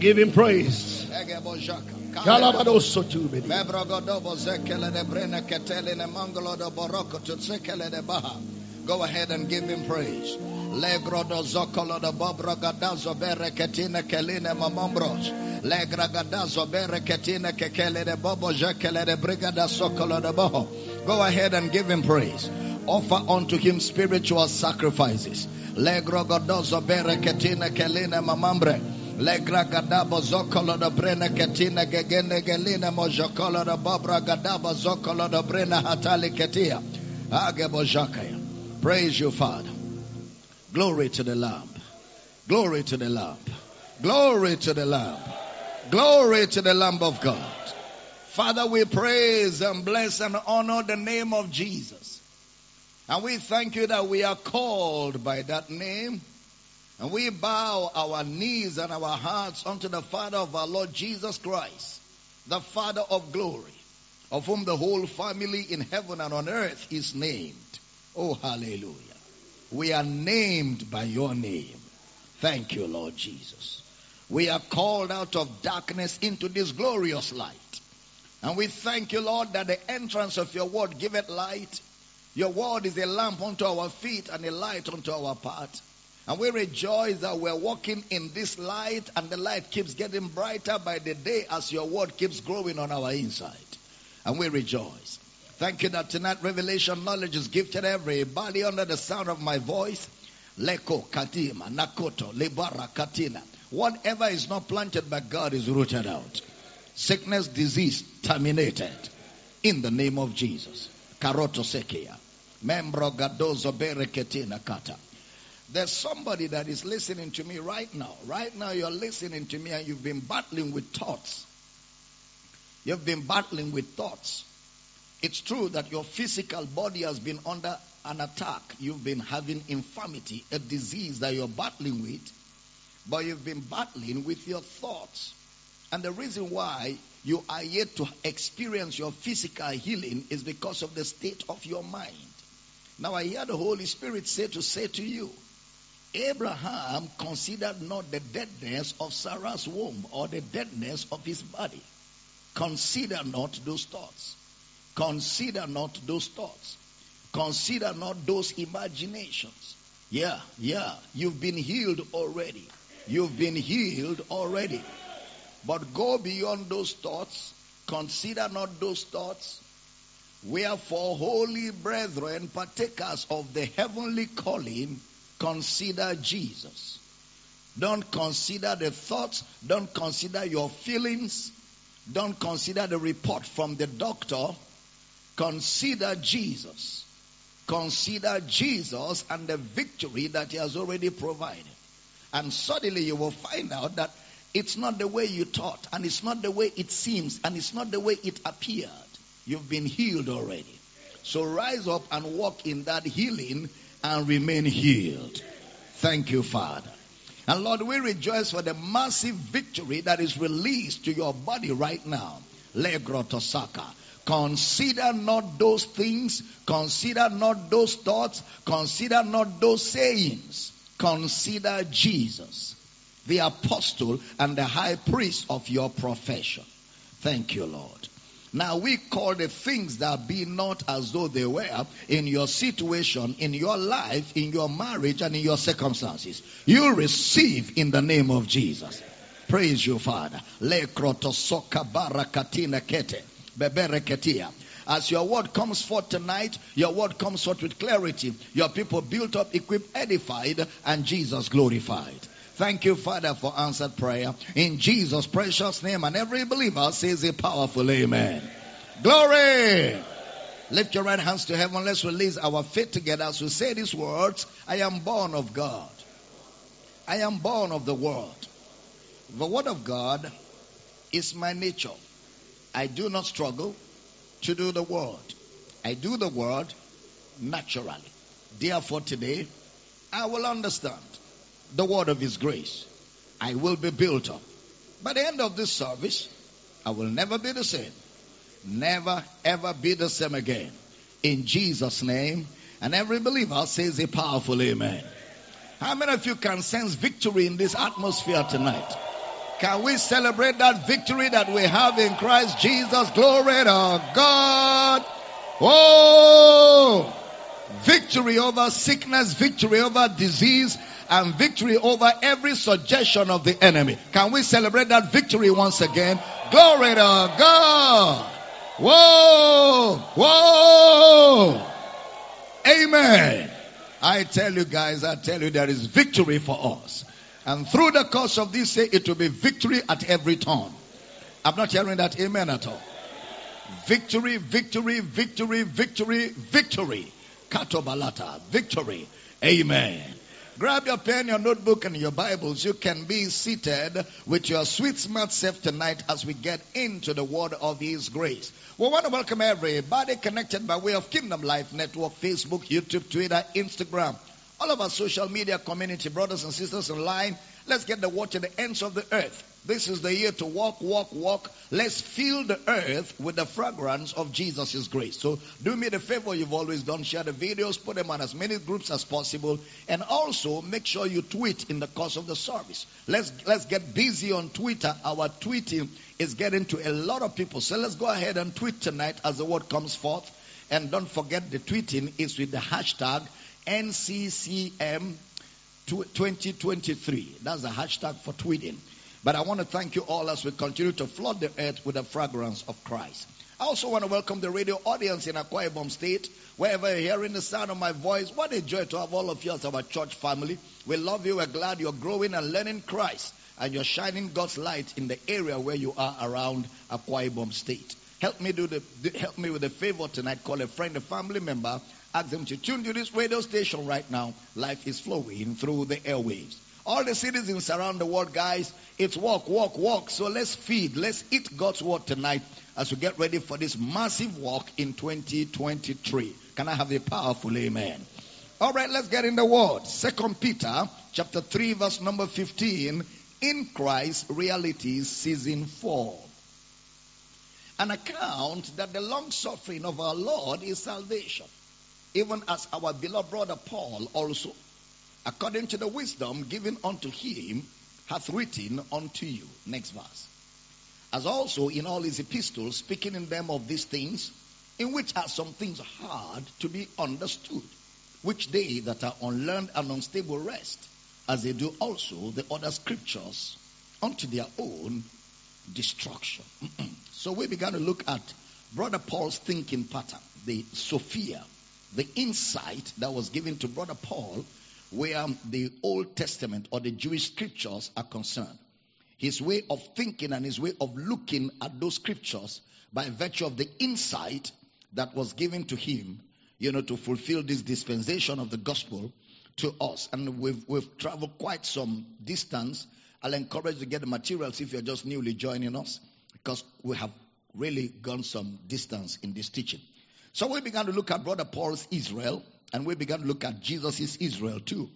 Give him praise. Go ahead and give him praise. Go ahead and give him praise. Offer unto him spiritual sacrifices. Praise you, Father. Glory to the Lamb. Glory to the Lamb. Glory to the Lamb. Glory to the Lamb of God. Father, we praise and bless and honor the name of Jesus. And we thank you that we are called by that name. And we bow our knees and our hearts unto the Father of our Lord Jesus Christ, the Father of glory, of whom the whole family in heaven and on earth is named. Oh, hallelujah. We are named by your name. Thank you, Lord Jesus. We are called out of darkness into this glorious light. And we thank you, Lord, that the entrance of your word giveth light. Your word is a lamp unto our feet and a light unto our path. And we rejoice that we're walking in this light, and the light keeps getting brighter by the day as your word keeps growing on our inside. And we rejoice. Thank you that tonight revelation knowledge is gifted everybody under the sound of my voice. Leko, Katima, Nakoto, Libara, Katina. Whatever is not planted by God is rooted out. Sickness, disease, terminated. In the name of Jesus. Karoto Sekia. Membro Gadozo Bereketina Kata. There's somebody that is listening to me right now. Right now you're listening to me and you've been battling with thoughts. You've been battling with thoughts. It's true that your physical body has been under an attack. You've been having infirmity, a disease that you're battling with, but you've been battling with your thoughts. And the reason why you are yet to experience your physical healing is because of the state of your mind. Now I hear the Holy Spirit say to you, Abraham considered not the deadness of Sarah's womb or the deadness of his body. Consider not those thoughts. Consider not those thoughts. Consider not those imaginations. Yeah. You've been healed already. You've been healed already. But go beyond those thoughts. Consider not those thoughts. Wherefore, holy brethren, partakers of the heavenly calling, consider Jesus. Don't consider the thoughts. Don't consider your feelings. Don't consider the report from the doctor. Consider Jesus. Consider Jesus and the victory that he has already provided. And suddenly you will find out that it's not the way you thought, and it's not the way it seems, and it's not the way it appeared. You've been healed already. So rise up and walk in that healing and remain healed. Thank you, Father. And Lord, we rejoice for the massive victory that is released to your body right now. Legrotosaka. Consider not those things. Consider not those thoughts. Consider not those sayings. Consider Jesus, the apostle and the high priest of your profession. Thank you, Lord. Now we call the things that be not as though they were in your situation, in your life, in your marriage, and in your circumstances. You receive in the name of Jesus. Praise you, Father. As your word comes forth tonight, your word comes forth with clarity. Your people built up, equipped, edified, and Jesus glorified. Thank you, Father, for answered prayer. In Jesus' precious name, and every believer says a powerful amen. Glory! Lift your right hands to heaven. Let's release our faith together as we say these words. I am born of God. I am born of the world. The word of God is my nature. I do not struggle to do the word. I do the word naturally. Therefore today, I will understand the word of his grace. I will be built up. By the end of this service, I will never be the same. Never ever be the same again. In Jesus' name. And every believer says a powerful amen. How many of you can sense victory in this atmosphere tonight? Can we celebrate that victory that we have in Christ Jesus? Glory to God. Oh, victory over sickness, victory over disease, and victory over every suggestion of the enemy. Can we celebrate that victory once again? Glory to God. Whoa, whoa. Amen. I tell you guys, there is victory for us. And through the course of this day, it will be victory at every turn. I'm not hearing that amen at all. Victory, victory, victory, victory, victory. Katobalata, victory. Amen. Grab your pen, your notebook, and your Bibles. You can be seated with your sweet smart self tonight as we get into the word of His grace. We want to welcome everybody connected by way of Kingdom Life Network, Facebook, YouTube, Twitter, Instagram. All of our social media community brothers and sisters online. Let's get the word to the ends of the earth. This is the year to walk, walk, walk. Let's fill the earth with the fragrance of Jesus' grace. So do me the favor you've always done. Share the videos. Put them on as many groups as possible. And also make sure you tweet in the course of the service. Let's get busy on Twitter. Our tweeting is getting to a lot of people. So let's go ahead and tweet tonight as the word comes forth. And don't forget the tweeting is with the hashtag NCCM 2023. That's the hashtag for tweeting. But I want to thank you all as we continue to flood the earth with the fragrance of Christ. I also want to welcome the radio audience in Akwa Ibom State. Wherever you're hearing the sound of my voice, what a joy to have all of you as our church family. We love you. We're glad you're growing and learning Christ. And you're shining God's light in the area where you are around Akwa Ibom State. Help me with a favor tonight. Call a friend, a family member. Ask them to tune to this radio station right now. Life is flowing through the airwaves. All the citizens around the world, guys, it's walk, walk, walk. So let's feed, let's eat God's word tonight as we get ready for this massive walk in 2023. Can I have a powerful amen? All right, let's get in the word. 2 Peter chapter 3 verse number 15. In Christ Realities Season 4. An account that the long suffering of our Lord is salvation. Even as our beloved brother Paul also, according to the wisdom given unto him, hath written unto you. Next verse. As also in all his epistles, speaking in them of these things, in which are some things hard to be understood, which they that are unlearned and unstable rest, as they do also the other scriptures, unto their own destruction. So we began to look at brother Paul's thinking pattern, the Sophia. The insight that was given to Brother Paul where the Old Testament or the Jewish scriptures are concerned. His way of thinking and his way of looking at those scriptures by virtue of the insight that was given to him, to fulfill this dispensation of the gospel to us. And we've traveled quite some distance. I'll encourage you to get the materials if you're just newly joining us, because we have really gone some distance in this teaching. So we began to look at Brother Paul's Israel, and we began to look at Jesus' Israel too.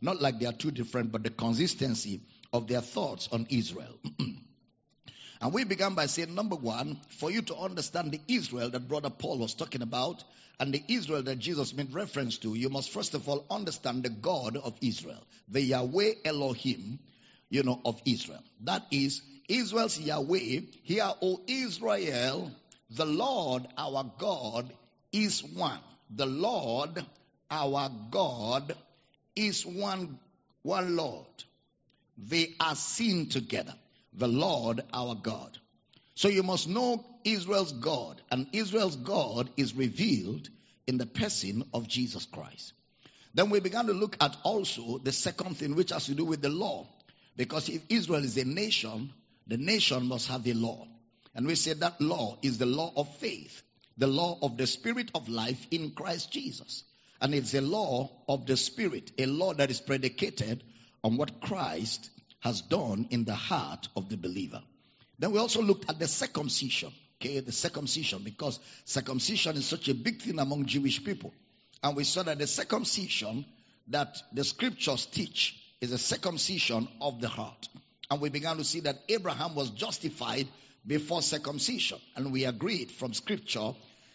Not like they are two different, but the consistency of their thoughts on Israel. And we began by saying, number one, for you to understand the Israel that Brother Paul was talking about, and the Israel that Jesus made reference to, you must first of all understand the God of Israel, the Yahweh Elohim, of Israel. That is, Israel's Yahweh, hear, O Israel, the Lord our God is one. The Lord our God is one Lord. They are seen together. The Lord our God. So you must know Israel's God. And Israel's God is revealed in the person of Jesus Christ. Then we began to look at also the second thing, which has to do with the law. Because if Israel is a nation, the nation must have a law. And we said that law is the law of faith, the law of the spirit of life in Christ Jesus. And it's a law of the spirit, a law that is predicated on what Christ has done in the heart of the believer. Then we also looked at the circumcision, because circumcision is such a big thing among Jewish people. And we saw that the circumcision that the scriptures teach is a circumcision of the heart. And we began to see that Abraham was justified before circumcision. And we agreed from scripture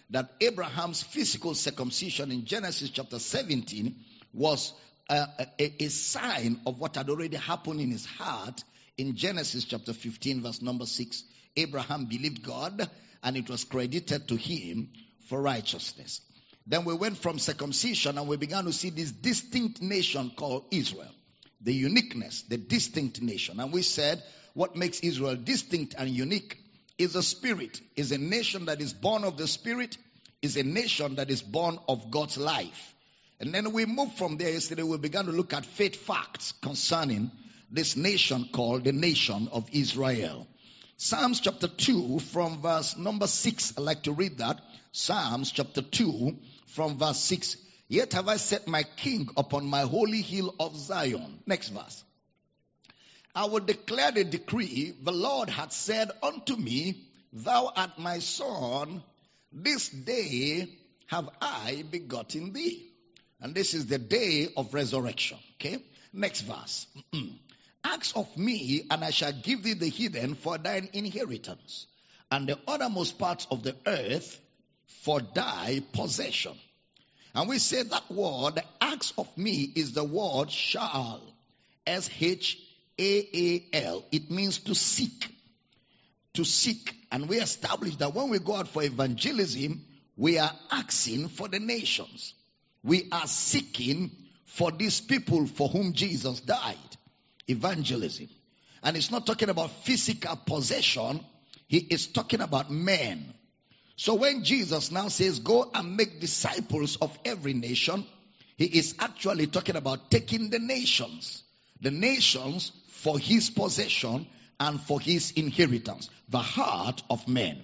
that Abraham's physical circumcision in Genesis chapter 17 was a sign of what had already happened in his heart. In Genesis chapter 15, verse number 6, Abraham believed God, and it was credited to him for righteousness. Then we went from circumcision, and we began to see this distinct nation called Israel. The uniqueness, the distinct nation. And we said, what makes Israel distinct and unique is a spirit, is a nation that is born of the spirit, is a nation that is born of God's life. And then we moved from there yesterday. We began to look at faith facts concerning this nation called the nation of Israel. Psalms chapter 2 from verse number 6. I like to read that. Psalms chapter 2 from verse 6. Yet have I set my king upon my holy hill of Zion. Next verse. I will declare the decree. The Lord hath said unto me, thou art my son. This day have I begotten thee. And this is the day of resurrection. Okay. Next verse. Ask of me, and I shall give thee the heathen for thine inheritance, and the uttermost parts of the earth for thy possession. And we say that word, ask of me, is the word shall. S-H-A-A-L. It means to seek. To seek. And we establish that when we go out for evangelism, we are asking for the nations. We are seeking for these people for whom Jesus died. Evangelism. And it's not talking about physical possession. He is talking about men. So when Jesus now says, go and make disciples of every nation, he is actually talking about taking the nations for his possession and for his inheritance, the heart of men.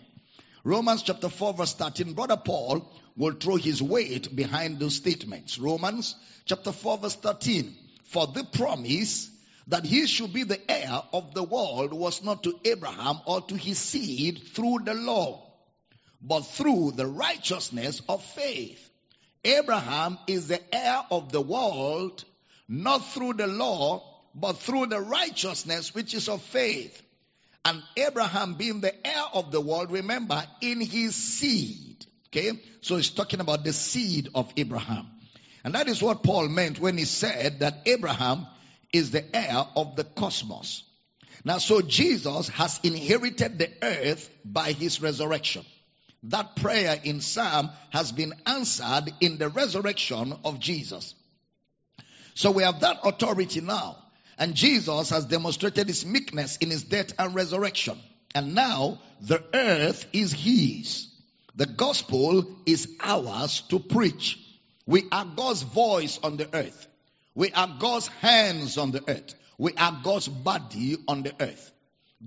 Romans chapter 4 verse 13, Brother Paul will throw his weight behind those statements. Romans chapter 4 verse 13. For the promise that he should be the heir of the world was not to Abraham or to his seed through the law, but through the righteousness of faith. Abraham is the heir of the world, not through the law, but through the righteousness which is of faith. And Abraham being the heir of the world, remember, in his seed. Okay? So he's talking about the seed of Abraham. And that is what Paul meant when he said that Abraham is the heir of the cosmos. Now, so Jesus has inherited the earth by his resurrection. That prayer in Psalm has been answered in the resurrection of Jesus. So we have that authority now. And Jesus has demonstrated his meekness in his death and resurrection. And now the earth is his. The gospel is ours to preach. We are God's voice on the earth. We are God's hands on the earth. We are God's body on the earth.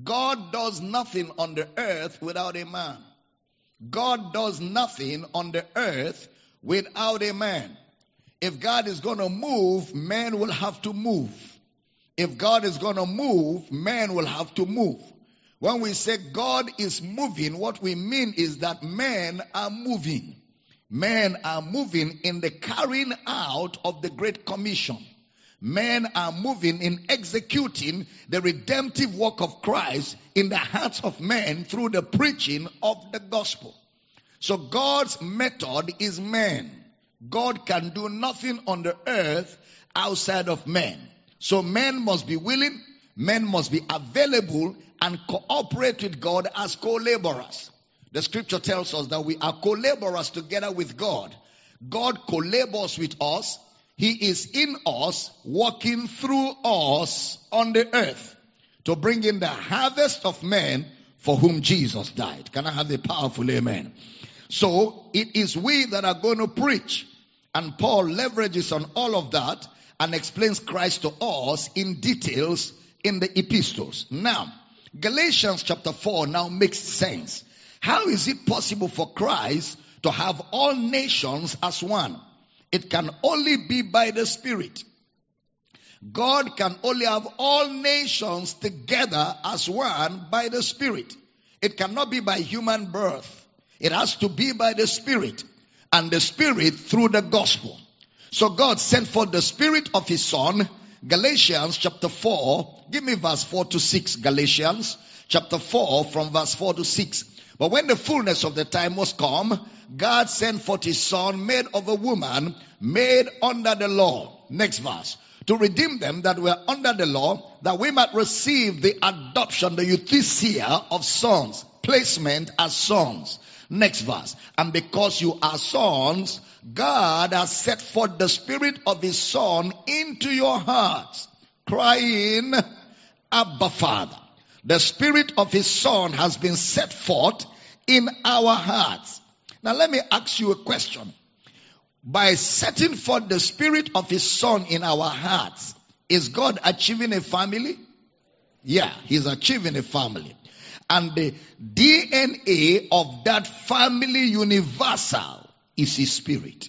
God does nothing on the earth without a man. God does nothing on the earth without a man. If God is going to move, man will have to move. If God is going to move, man will have to move. When we say God is moving, what we mean is that men are moving. Men are moving in the carrying out of the Great Commission. Men are moving in executing the redemptive work of Christ in the hearts of men through the preaching of the gospel. So God's method is man. God can do nothing on the earth outside of man. So men must be willing, men must be available and cooperate with God as co-laborers. The scripture tells us that we are co-laborers together with God. God co-labors with us. He is in us, working through us on the earth to bring in the harvest of men for whom Jesus died. Can I have a powerful amen? So it is we that are going to preach. And Paul leverages on all of that and explains Christ to us in details in the epistles. Now, Galatians chapter 4 now makes sense. How is it possible for Christ to have all nations as one? It can only be by the Spirit. God can only have all nations together as one by the Spirit. It cannot be by human birth. It has to be by the Spirit, and the Spirit through the gospel. So God sent forth the Spirit of his Son Galatians chapter 4, give me verse 4 to 6. Galatians chapter 4 from verse 4 to 6. But when the fullness of the time was come, God sent forth his son, made of a woman, made under the law. Next verse. To redeem them that were under the law, that we might receive the adoption, the euthesia of sons, placement as sons. Next verse. And because you are sons, God has set forth the spirit of his son into your hearts, crying, Abba, Father. The spirit of his son has been set forth in our hearts. Now let me ask you a question. By setting forth the spirit of his son in our hearts, is God achieving a family? Yeah, he's achieving a family. And the DNA of that family universal is his spirit.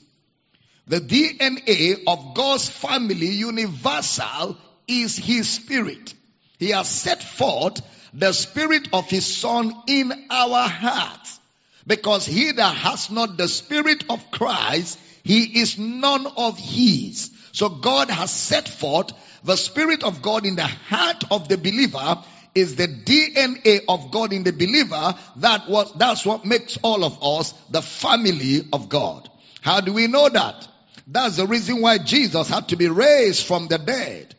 The DNA of God's family universal is his spirit. He has set forth the spirit of his son in our hearts. Because he that has not the spirit of Christ, he is none of his. So God has set forth the spirit of God in the heart of the believer. Is the DNA of God in the believer. That's what makes all of us the family of God. How do we know that? That's the reason why Jesus had to be raised from the dead.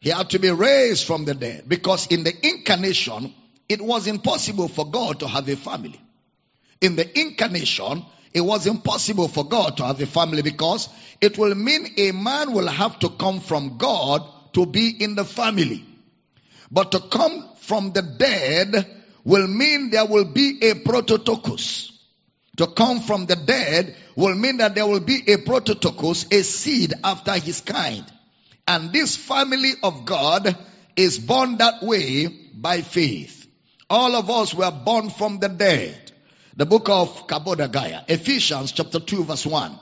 He had to be raised from the dead. Because in the incarnation, it was impossible for God to have a family. In the incarnation, it was impossible for God to have a family because it will mean a man will have to come from God to be in the family. But to come from the dead will mean there will be a prototokos. To come from the dead will mean that there will be a prototokos, a seed after his kind. And this family of God is born that way by faith. All of us were born from the dead. The book of Kabodagaya, Ephesians chapter 2 verse 1.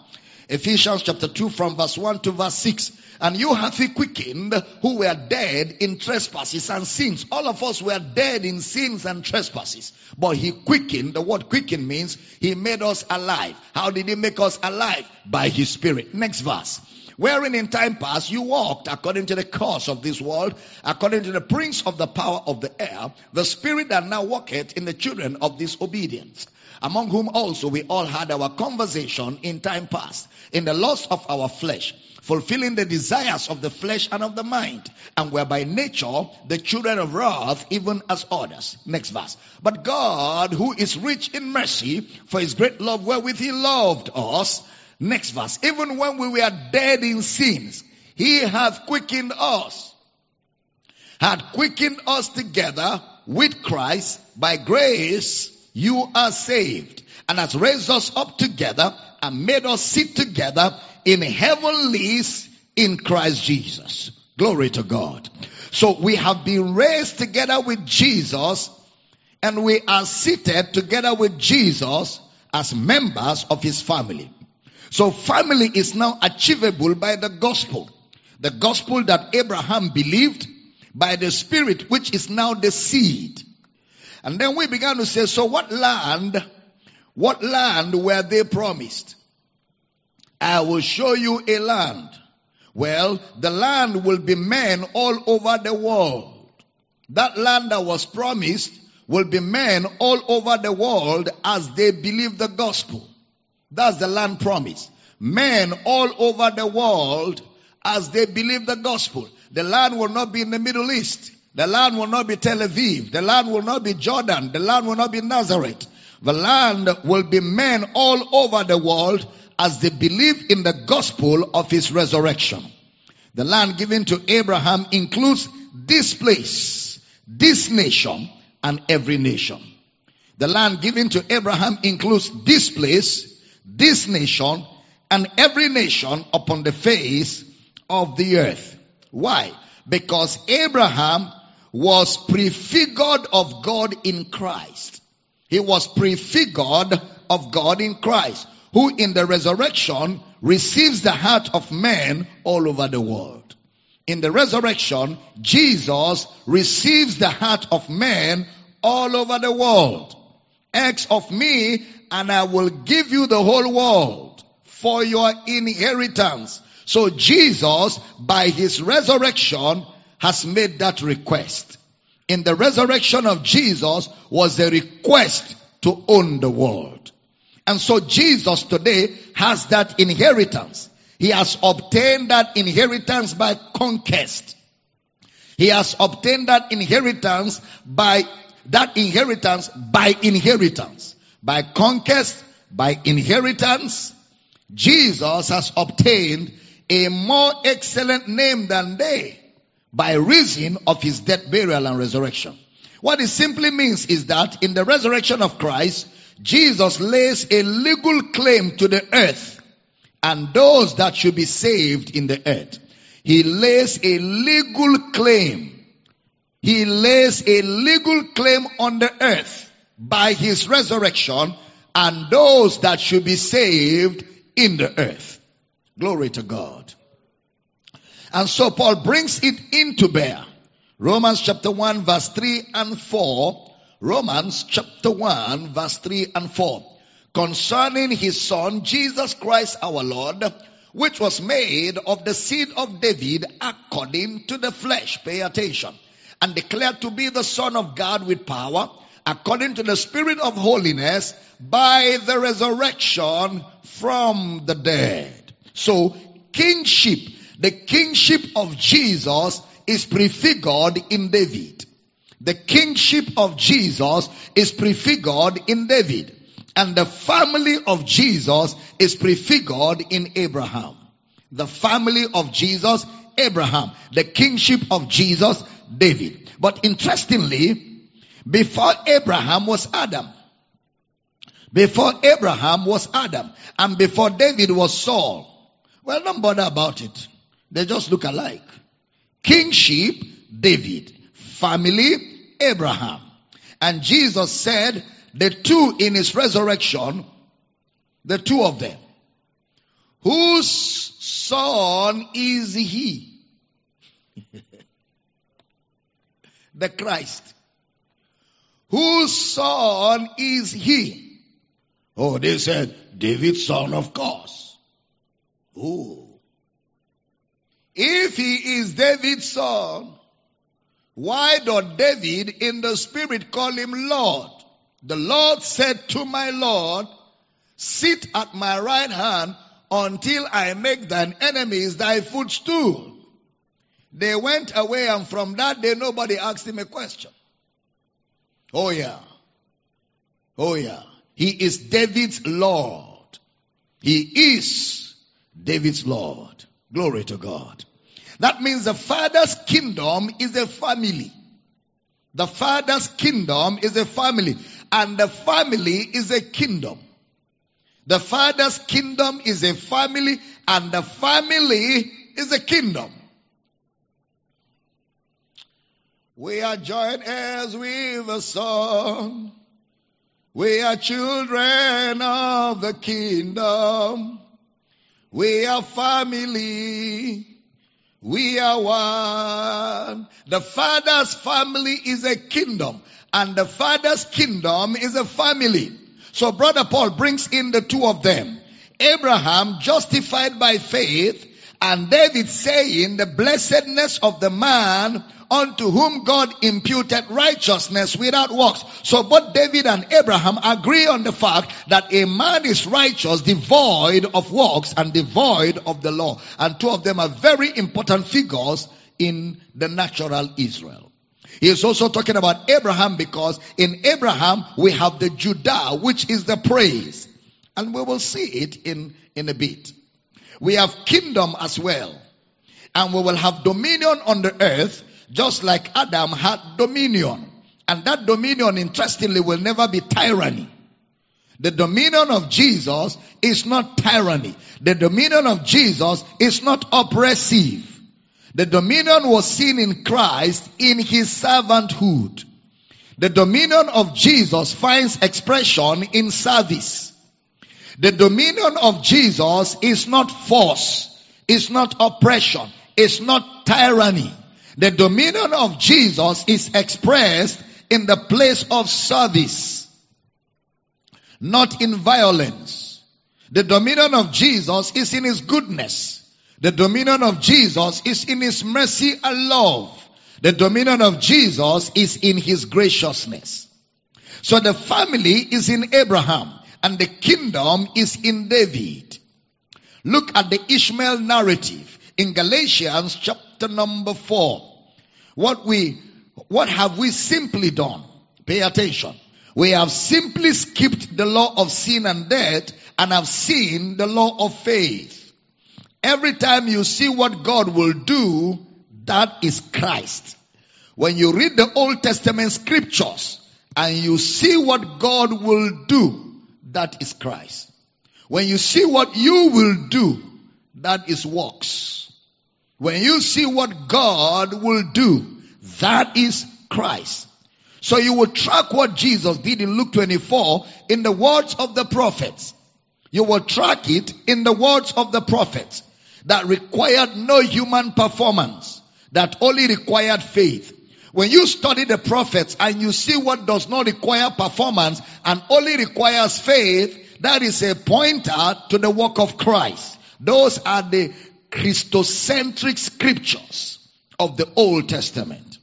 Ephesians chapter 2 from verse 1 to verse 6. And you have he quickened who were dead in trespasses and sins. All of us were dead in sins and trespasses. But he quickened. The word quickened means he made us alive. How did he make us alive? By his spirit. Next verse. Wherein in time past you walked according to the course of this world, according to the prince of the power of the air, the spirit that now walketh in the children of disobedience, among whom also we all had our conversation in time past, in the lust of our flesh, fulfilling the desires of the flesh and of the mind, and were by nature the children of wrath, even as others. Next verse. But God, who is rich in mercy, for his great love wherewith he loved us, next verse. Even when we were dead in sins, he hath quickened us. Had quickened us together with Christ. By grace you are saved. And hath raised us up together and made us sit together in heavenlies in Christ Jesus. Glory to God. So we have been raised together with Jesus. And we are seated together with Jesus as members of his family. So family is now achievable by the gospel. The gospel that Abraham believed by the spirit, which is now the seed. And then we began to say, so what land were they promised? I will show you a land. Well, the land will be men all over the world. That land that was promised will be men all over the world as they believe the gospel. That's the land promise. Men all over the world as they believe the gospel. The land will not be in the Middle East. The land will not be Tel Aviv. The land will not be Jordan. The land will not be Nazareth. The land will be men all over the world as they believe in the gospel of his resurrection. The land given to Abraham includes this place, this nation, and every nation. The land given to Abraham includes this place, this nation, and every nation upon the face of the earth. Why? Because Abraham was prefigured of God in Christ. He was prefigured of God in Christ, who in the resurrection receives the heart of men all over the world. In the resurrection, Jesus receives the heart of men all over the world. Acts of me, and I will give you the whole world for your inheritance. So Jesus, by his resurrection, has made that request. In the resurrection of Jesus was a request to own the world. And so Jesus today has that inheritance. He has obtained that inheritance by conquest. He has obtained that inheritance by conquest, by inheritance. Jesus has obtained a more excellent name than they by reason of his death, burial, and resurrection. What it simply means is that in the resurrection of Christ, Jesus lays a legal claim to the earth and those that should be saved in the earth. He lays a legal claim. He lays a legal claim on the earth by his resurrection and those that should be saved in the earth. Glory to God. And so Paul brings it into bear. Romans chapter 1 verse 3 and 4. Romans chapter 1 verse 3 and 4. Concerning his son Jesus Christ our Lord, which was made of the seed of David according to the flesh. Pay attention. And declared to be the Son of God with power, according to the Spirit of holiness, by the resurrection from the dead. So, kingship, the kingship of Jesus is prefigured in David. The kingship of Jesus is prefigured in David. And the family of Jesus is prefigured in Abraham. The family of Jesus, Abraham. The kingship of Jesus, David. But interestingly, before Abraham was Adam. Before Abraham was Adam. And before David was Saul. Well, don't bother about it. They just look alike. Kingship, David. Family, Abraham. And Jesus said, the two in his resurrection, the two of them, whose son is he? The Christ. Whose son is he? Oh, they said, David's son, of course. Oh. If he is David's son, why does David in the spirit call him Lord? The Lord said to my Lord, sit at my right hand until I make thine enemies thy footstool. They went away, and from that day nobody asked him a question. Oh yeah. Oh yeah. He is David's Lord. He is David's Lord. Glory to God. That means the Father's kingdom is a family. The Father's kingdom is a family. And the family is a kingdom. The Father's kingdom is a family, and the family is a kingdom. We are joint heirs with the Son. We are children of the kingdom. We are family. We are one. The Father's family is a kingdom. And the Father's kingdom is a family. So Brother Paul brings in the two of them. Abraham justified by faith, and David saying the blessedness of the man unto whom God imputed righteousness without works. So both David and Abraham agree on the fact that a man is righteous, devoid of works and devoid of the law. And two of them are very important figures in the natural Israel. He is also talking about Abraham because in Abraham we have the Judah, which is the praise. And we will see it in a bit. We have kingdom as well. And we will have dominion on the earth just like Adam had dominion. And that dominion, interestingly, will never be tyranny. The dominion of Jesus is not tyranny. The dominion of Jesus is not oppressive. The dominion was seen in Christ in his servanthood. The dominion of Jesus finds expression in service. The dominion of Jesus is not force. It's not oppression. It's not tyranny. The dominion of Jesus is expressed in the place of service, not in violence. The dominion of Jesus is in his goodness. The dominion of Jesus is in his mercy and love. The dominion of Jesus is in his graciousness. So the family is in Abraham and the kingdom is in David. Look at the Ishmael narrative in Galatians chapter number 4. What have we simply done? Pay attention. We have simply skipped the law of sin and death and have seen the law of faith. Every time you see what God will do, that is Christ. When you read the Old Testament scriptures and you see what God will do, that is Christ. When you see what you will do, that is works. When you see what God will do, that is Christ. So you will track what Jesus did in Luke 24 in the words of the prophets. You will track it in the words of the prophets. That required no human performance. That only required faith. When you study the prophets and you see what does not require performance and only requires faith, that is a pointer to the work of Christ. Those are the Christocentric scriptures of the Old Testament.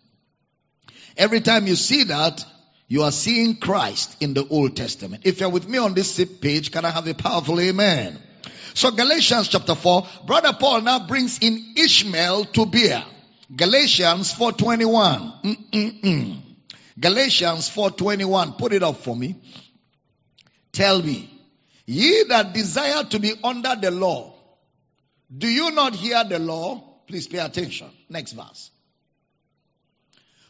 Every time you see that, you are seeing Christ in the Old Testament. If you're with me on this page, can I have a powerful amen? So Galatians chapter 4, Brother Paul now brings in Ishmael to bear. Galatians 4:21. Galatians 4:21. Put it up for me. Tell me, ye that desire to be under the law, do you not hear the law? Please pay attention. Next verse.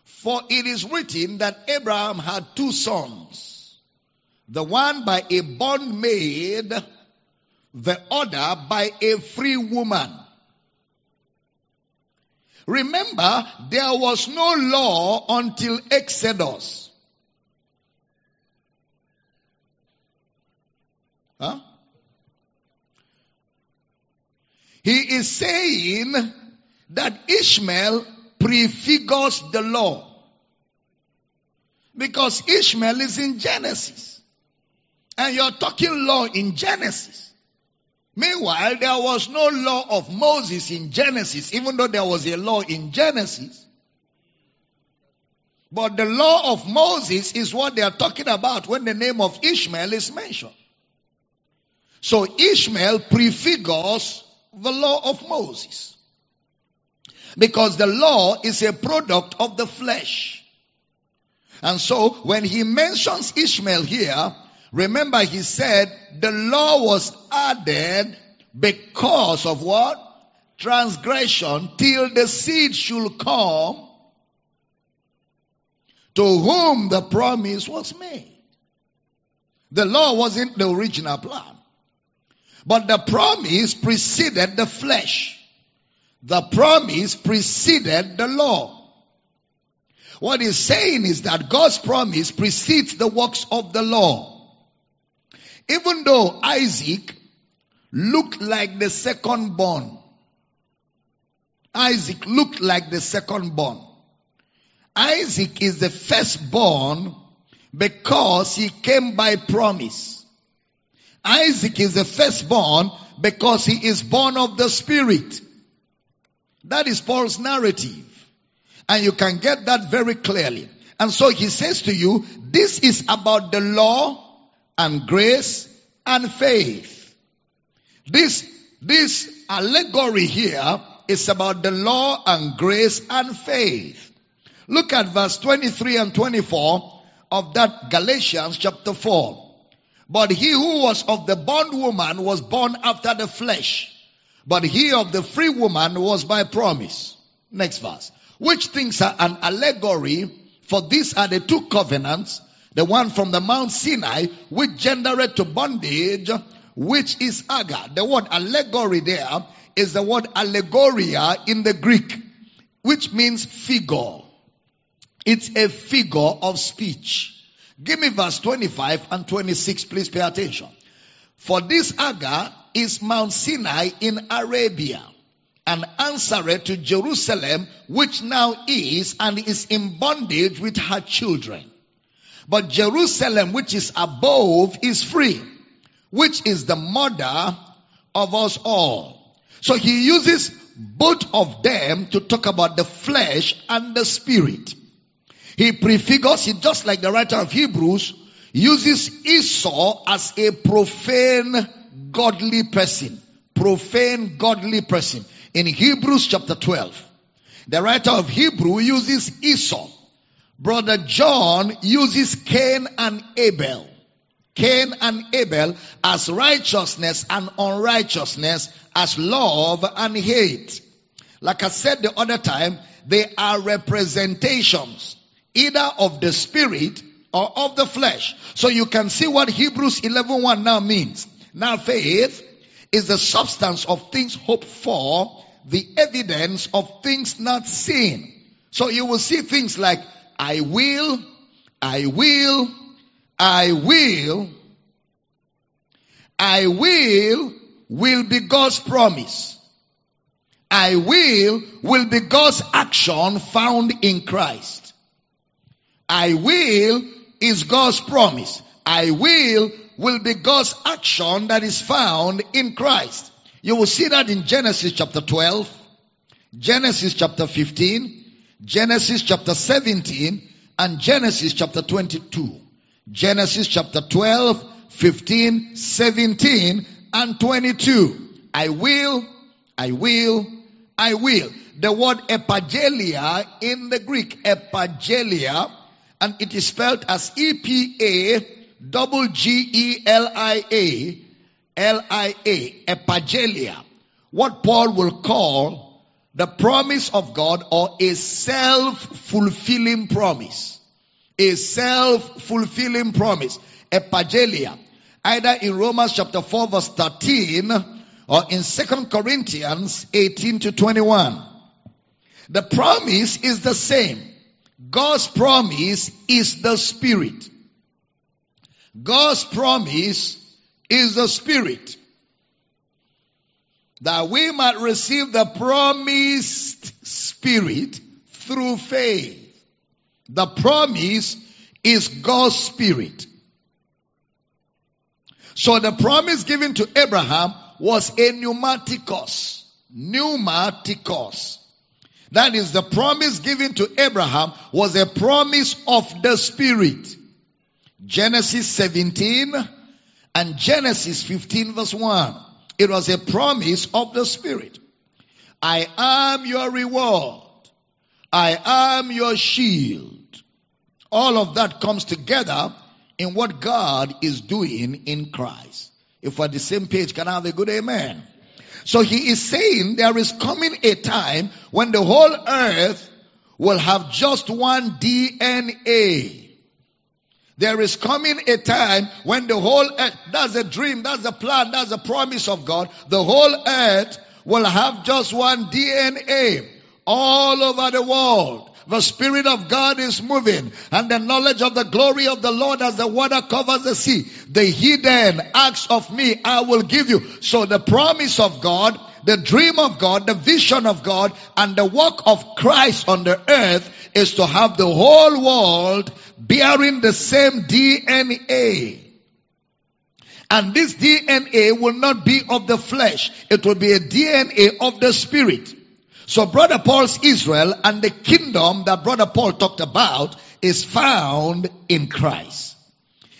For it is written that Abraham had two sons, the one by a bondmaid, the other by a free woman. Remember, there was no law until Exodus. Huh? He is saying that Ishmael prefigures the law. Because Ishmael is in Genesis. And you're talking law in Genesis. Meanwhile, there was no law of Moses in Genesis, even though there was a law in Genesis. But the law of Moses is what they are talking about when the name of Ishmael is mentioned. So Ishmael prefigures the law of Moses. Because the law is a product of the flesh. And so when he mentions Ishmael here, remember he said the law was added because of what? Transgression, till the seed should come to whom the promise was made. The law wasn't the original plan. But the promise preceded the flesh. The promise preceded the law. What he's saying is that God's promise precedes the works of the law. Even though Isaac looked like the second born. Isaac looked like the second born. Isaac is the firstborn because he came by promise. Isaac is the firstborn because he is born of the Spirit. That is Paul's narrative. And you can get that very clearly. And so he says to you, this is about the law and grace and faith. This allegory here is about the law and grace and faith. Look at verse 23 and 24 of that Galatians chapter 4. But he who was of the bondwoman was born after the flesh. But he of the free woman was by promise. Next verse. Which things are an allegory, for these are the two covenants, the one from the Mount Sinai, which gendered to bondage, which is Agar. The word allegory there is the word allegoria in the Greek, which means figure. It's a figure of speech. Give me verse 25 and 26, please pay attention. For this Agar is Mount Sinai in Arabia, and answereth to Jerusalem, which now is, and is in bondage with her children. But Jerusalem, which is above, is free, which is the mother of us all. So he uses both of them to talk about the flesh and the spirit. He prefigures it just like the writer of Hebrews uses Esau as a profane godly person. Profane godly person. In Hebrews chapter 12, the writer of Hebrews uses Esau. Brother John uses Cain and Abel. Cain and Abel as righteousness and unrighteousness, as love and hate. Like I said the other time, they are representations either of the spirit or of the flesh. So you can see what Hebrews 11:1 now means. Now faith is the substance of things hoped for, the evidence of things not seen. So you will see things like I will be God's promise. I will be God's action found in Christ. I will is God's promise. I will be God's action that is found in Christ. You will see that in Genesis chapter 12, Genesis chapter 15, Genesis chapter 17, and Genesis chapter 22. Genesis chapter 12, 15, 17, and 22. I will. The word epagelia in the Greek, epagelia, and it is spelled as E-P-A-G-E-L-I-A, epagelia. What Paul will call the promise of God, or a self-fulfilling promise. A self-fulfilling promise. Epagelia. Either in Romans chapter 4 verse 13 or in 2 Corinthians 18 to 21. The promise is the same. God's promise is the Spirit. God's promise is the Spirit. That we might receive the promised Spirit through faith. The promise is God's Spirit. So the promise given to Abraham was a pneumatikos. Pneumatikos. That is, the promise given to Abraham was a promise of the Spirit. Genesis 17 and Genesis 15 verse 1. It was a promise of the Spirit. I am your reward. I am your shield. All of that comes together in what God is doing in Christ. If we're on the same page, can I have a good amen? So he is saying there is coming a time when the whole earth will have just one DNA. There is coming a time when the whole earth, that's a dream, that's a plan, that's a promise of God. The whole earth will have just one DNA. All over the world. The Spirit of God is moving, and the knowledge of the glory of the Lord as the water covers the sea. The hidden acts of me I will give you. So the promise of God, the dream of God, the vision of God, and the work of Christ on the earth is to have the whole world bearing the same DNA. And this DNA will not be of the flesh. It will be a DNA of the Spirit. So Brother Paul's Israel and the kingdom that Brother Paul talked about is found in Christ.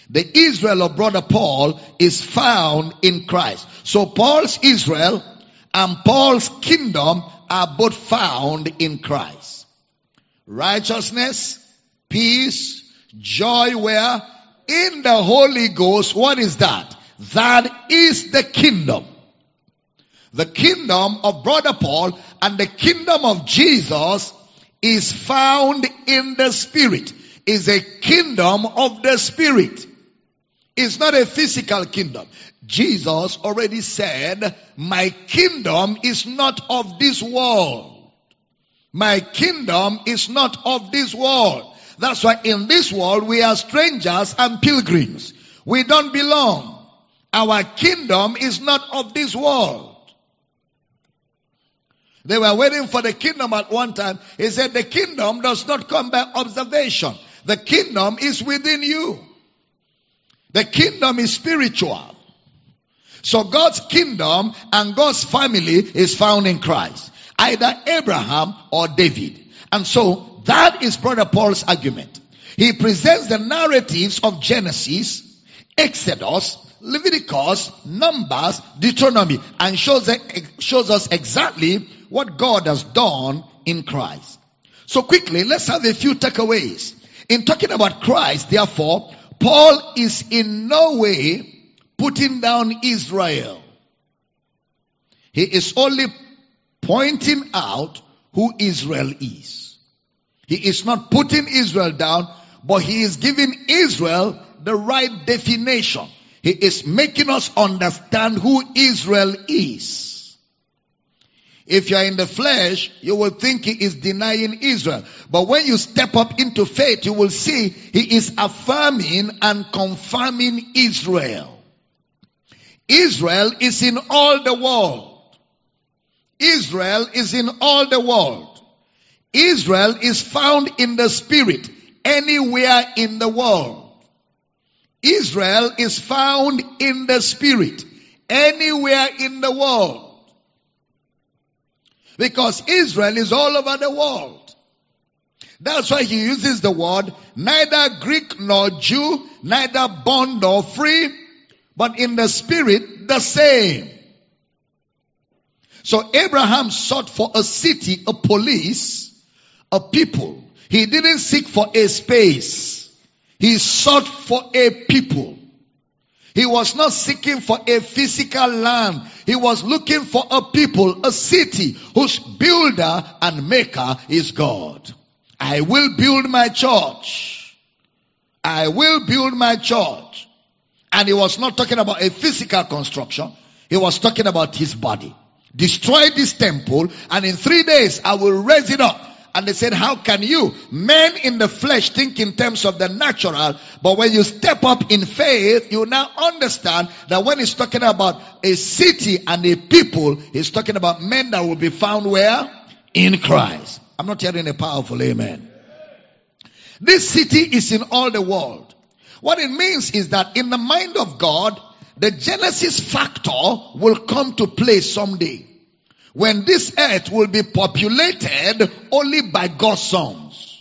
The Israel of Brother Paul is found in Christ. So Paul's Israel and Paul's kingdom are both found in Christ. Righteousness, peace, joy were in the Holy Ghost. What is that? That is the kingdom. The kingdom of Brother Paul and the kingdom of Jesus is found in the Spirit. Is a kingdom of the Spirit. It's not a physical kingdom. Jesus already said, my kingdom is not of this world. My kingdom is not of this world. That's why in this world we are strangers and pilgrims. We don't belong. Our kingdom is not of this world. They were waiting for the kingdom at one time. He said, the kingdom does not come by observation. The kingdom is within you. The kingdom is spiritual. So God's kingdom and God's family is found in Christ. Either Abraham or David. And so that is Brother Paul's argument. He presents the narratives of Genesis, Exodus, Leviticus, Numbers, Deuteronomy, and shows us exactly what God has done in Christ. So quickly, let's have a few takeaways. In talking about Christ, therefore, Paul is in no way putting down Israel. He is only pointing out who Israel is. He is not putting Israel down, but he is giving Israel the right definition. He is making us understand who Israel is. If you are in the flesh, you will think he is denying Israel. But when you step up into faith, you will see he is affirming and confirming Israel. Israel is in all the world. Israel is in all the world. Israel is found in the spirit anywhere in the world. Israel is found in the spirit anywhere in the world. Because Israel is all over the world. That's why he uses the word neither Greek nor Jew, neither bond nor free, but in the spirit the same. So Abraham sought for a city, a police, a people. He didn't seek for a space. He sought for a people. He was not seeking for a physical land. He was looking for a people, a city whose builder and maker is God. I will build my church. I will build my church. And he was not talking about a physical construction. He was talking about his body. Destroy this temple, and in 3 days I will raise it up. And they said, how can you? Men in the flesh think in terms of the natural. But when you step up in faith, you now understand that when he's talking about a city and a people, he's talking about men that will be found where? In Christ. I'm not hearing a powerful amen. This city is in all the world. What it means is that in the mind of God, the Genesis factor will come to play someday. When this earth will be populated only by God's sons.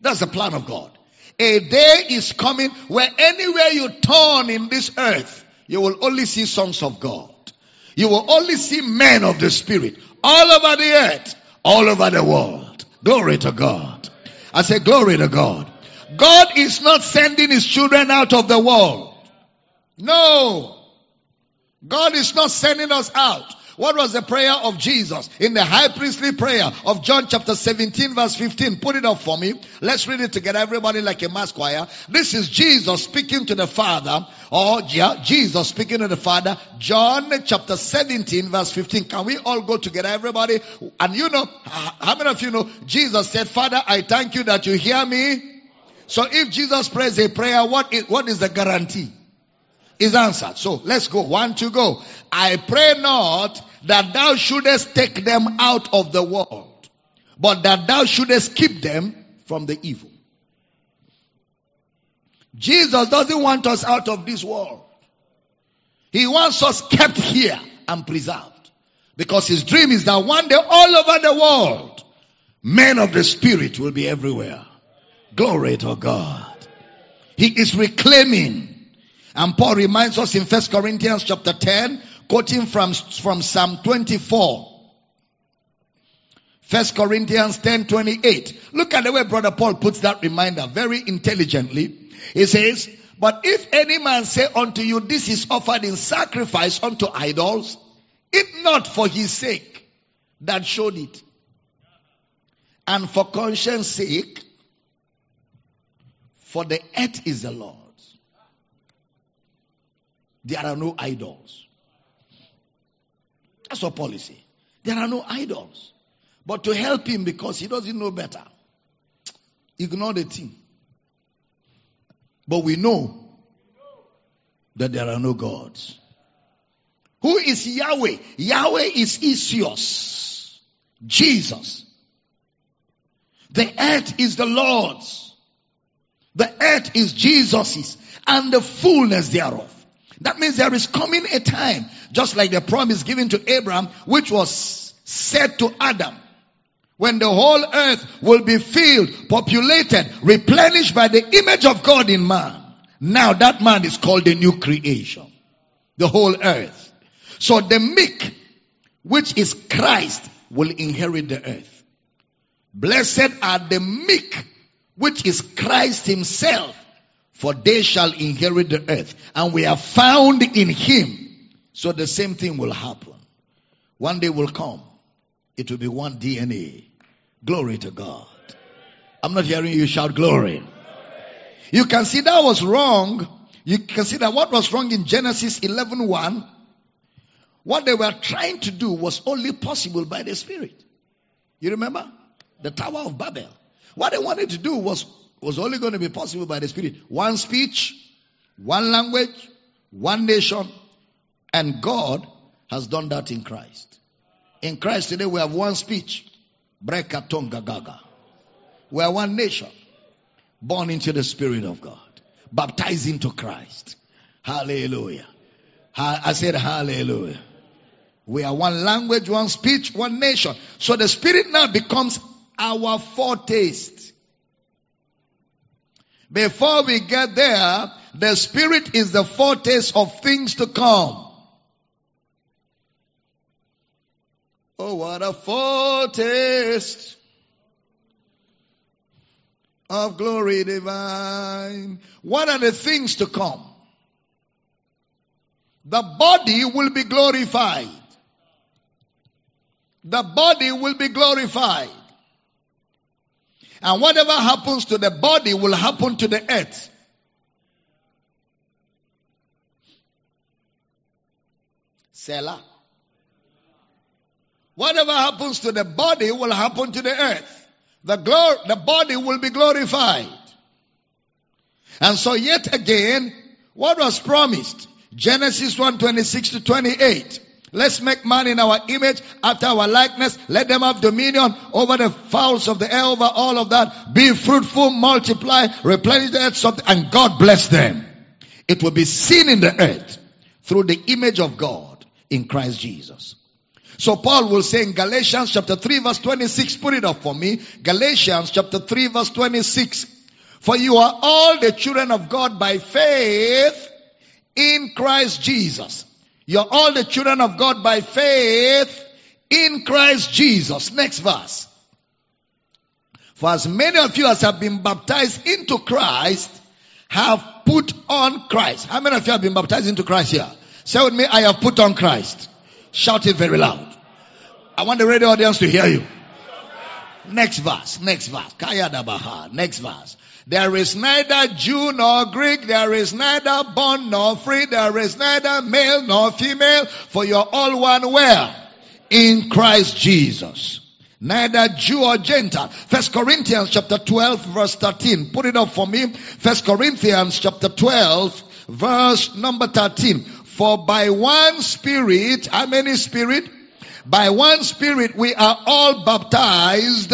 That's the plan of God. A day is coming where anywhere you turn in this earth, you will only see sons of God. You will only see men of the spirit. All over the earth. All over the world. Glory to God. I say glory to God. God is not sending his children out of the world. No. God is not sending us out. What was the prayer of Jesus in the high priestly prayer of John chapter 17 verse 15? Put it up for me. Let's read it together, everybody, like a mass choir. This is Jesus speaking to the Father. Jesus speaking to the Father. John chapter 17 verse 15. Can we all go together, everybody? And you know, how many of you know, Jesus said, Father, I thank you that you hear me. So if Jesus prays a prayer, what is the guarantee? Is answered. So let's go. 1, 2, go. I pray not that thou shouldest take them out of the world, but that thou shouldest keep them from the evil. Jesus doesn't want us out of this world. He wants us kept here and preserved, because his dream is that one day all over the world, men of the spirit will be everywhere. Glory to God. He is reclaiming. And Paul reminds us in 1 Corinthians chapter 10, quoting from Psalm 24. 1 Corinthians 10:28. Look at the way Brother Paul puts that reminder very intelligently. He says, but if any man say unto you, this is offered in sacrifice unto idols, it not for his sake that showed it, and for conscience sake, for the earth is the Lord. There are no idols. That's what Paul is saying. There are no idols. But to help him, because he doesn't know better, ignore the thing. But we know that there are no gods. Who is Yahweh? Yahweh is Isios, Jesus. The earth is the Lord's. The earth is Jesus's, and the fullness thereof. That means there is coming a time, just like the promise given to Abraham, which was said to Adam, when the whole earth will be filled, populated, replenished by the image of God in man. Now that man is called the new creation. The whole earth. So the meek, which is Christ, will inherit the earth. Blessed are the meek, which is Christ himself, for they shall inherit the earth. And we are found in him. So the same thing will happen. One day will come. It will be one DNA. Glory to God. I'm not hearing you shout glory. You can see that was wrong. You can see that what was wrong in Genesis 11:1, what they were trying to do was only possible by the Spirit. You remember? The Tower of Babel. What they wanted to do was only going to be possible by the Spirit. One speech, one language, one nation, and God has done that in Christ. In Christ today we have one speech. We are one nation. Born into the Spirit of God. Baptized into Christ. Hallelujah. I said hallelujah. We are one language, one speech, one nation. So the Spirit now becomes our foretaste. Before we get there, the Spirit is the foretaste of things to come. Oh, what a foretaste of glory divine. What are the things to come? The body will be glorified. The body will be glorified. And whatever happens to the body will happen to the earth. Selah. Whatever happens to the body will happen to the earth. The body will be glorified. And so yet again, what was promised? Genesis 1:26-28. Let's make man in our image, after our likeness. Let them have dominion over the fowls of the air, over all of that. Be fruitful, multiply, replenish the earth, and God bless them. It will be seen in the earth through the image of God in Christ Jesus. So Paul will say in Galatians chapter 3 verse 26, put it up for me. Galatians chapter 3 verse 26. For you are all the children of God by faith in Christ Jesus. You're all the children of God by faith in Christ Jesus. Next verse. For as many of you as have been baptized into Christ have put on Christ. How many of you have been baptized into Christ here? Say with me, I have put on Christ. Shout it very loud. I want the radio audience to hear you. Next verse, next verse. Kayadabaha, next verse. There is neither Jew nor Greek, there is neither bond nor free, there is neither male nor female, for you're all one where? In Christ Jesus. Neither Jew or Gentile. 1 Corinthians chapter 12 verse 13. Put it up for me. 1 Corinthians chapter 12 verse number 13. For by one Spirit, how many Spirit? By one Spirit we are all baptized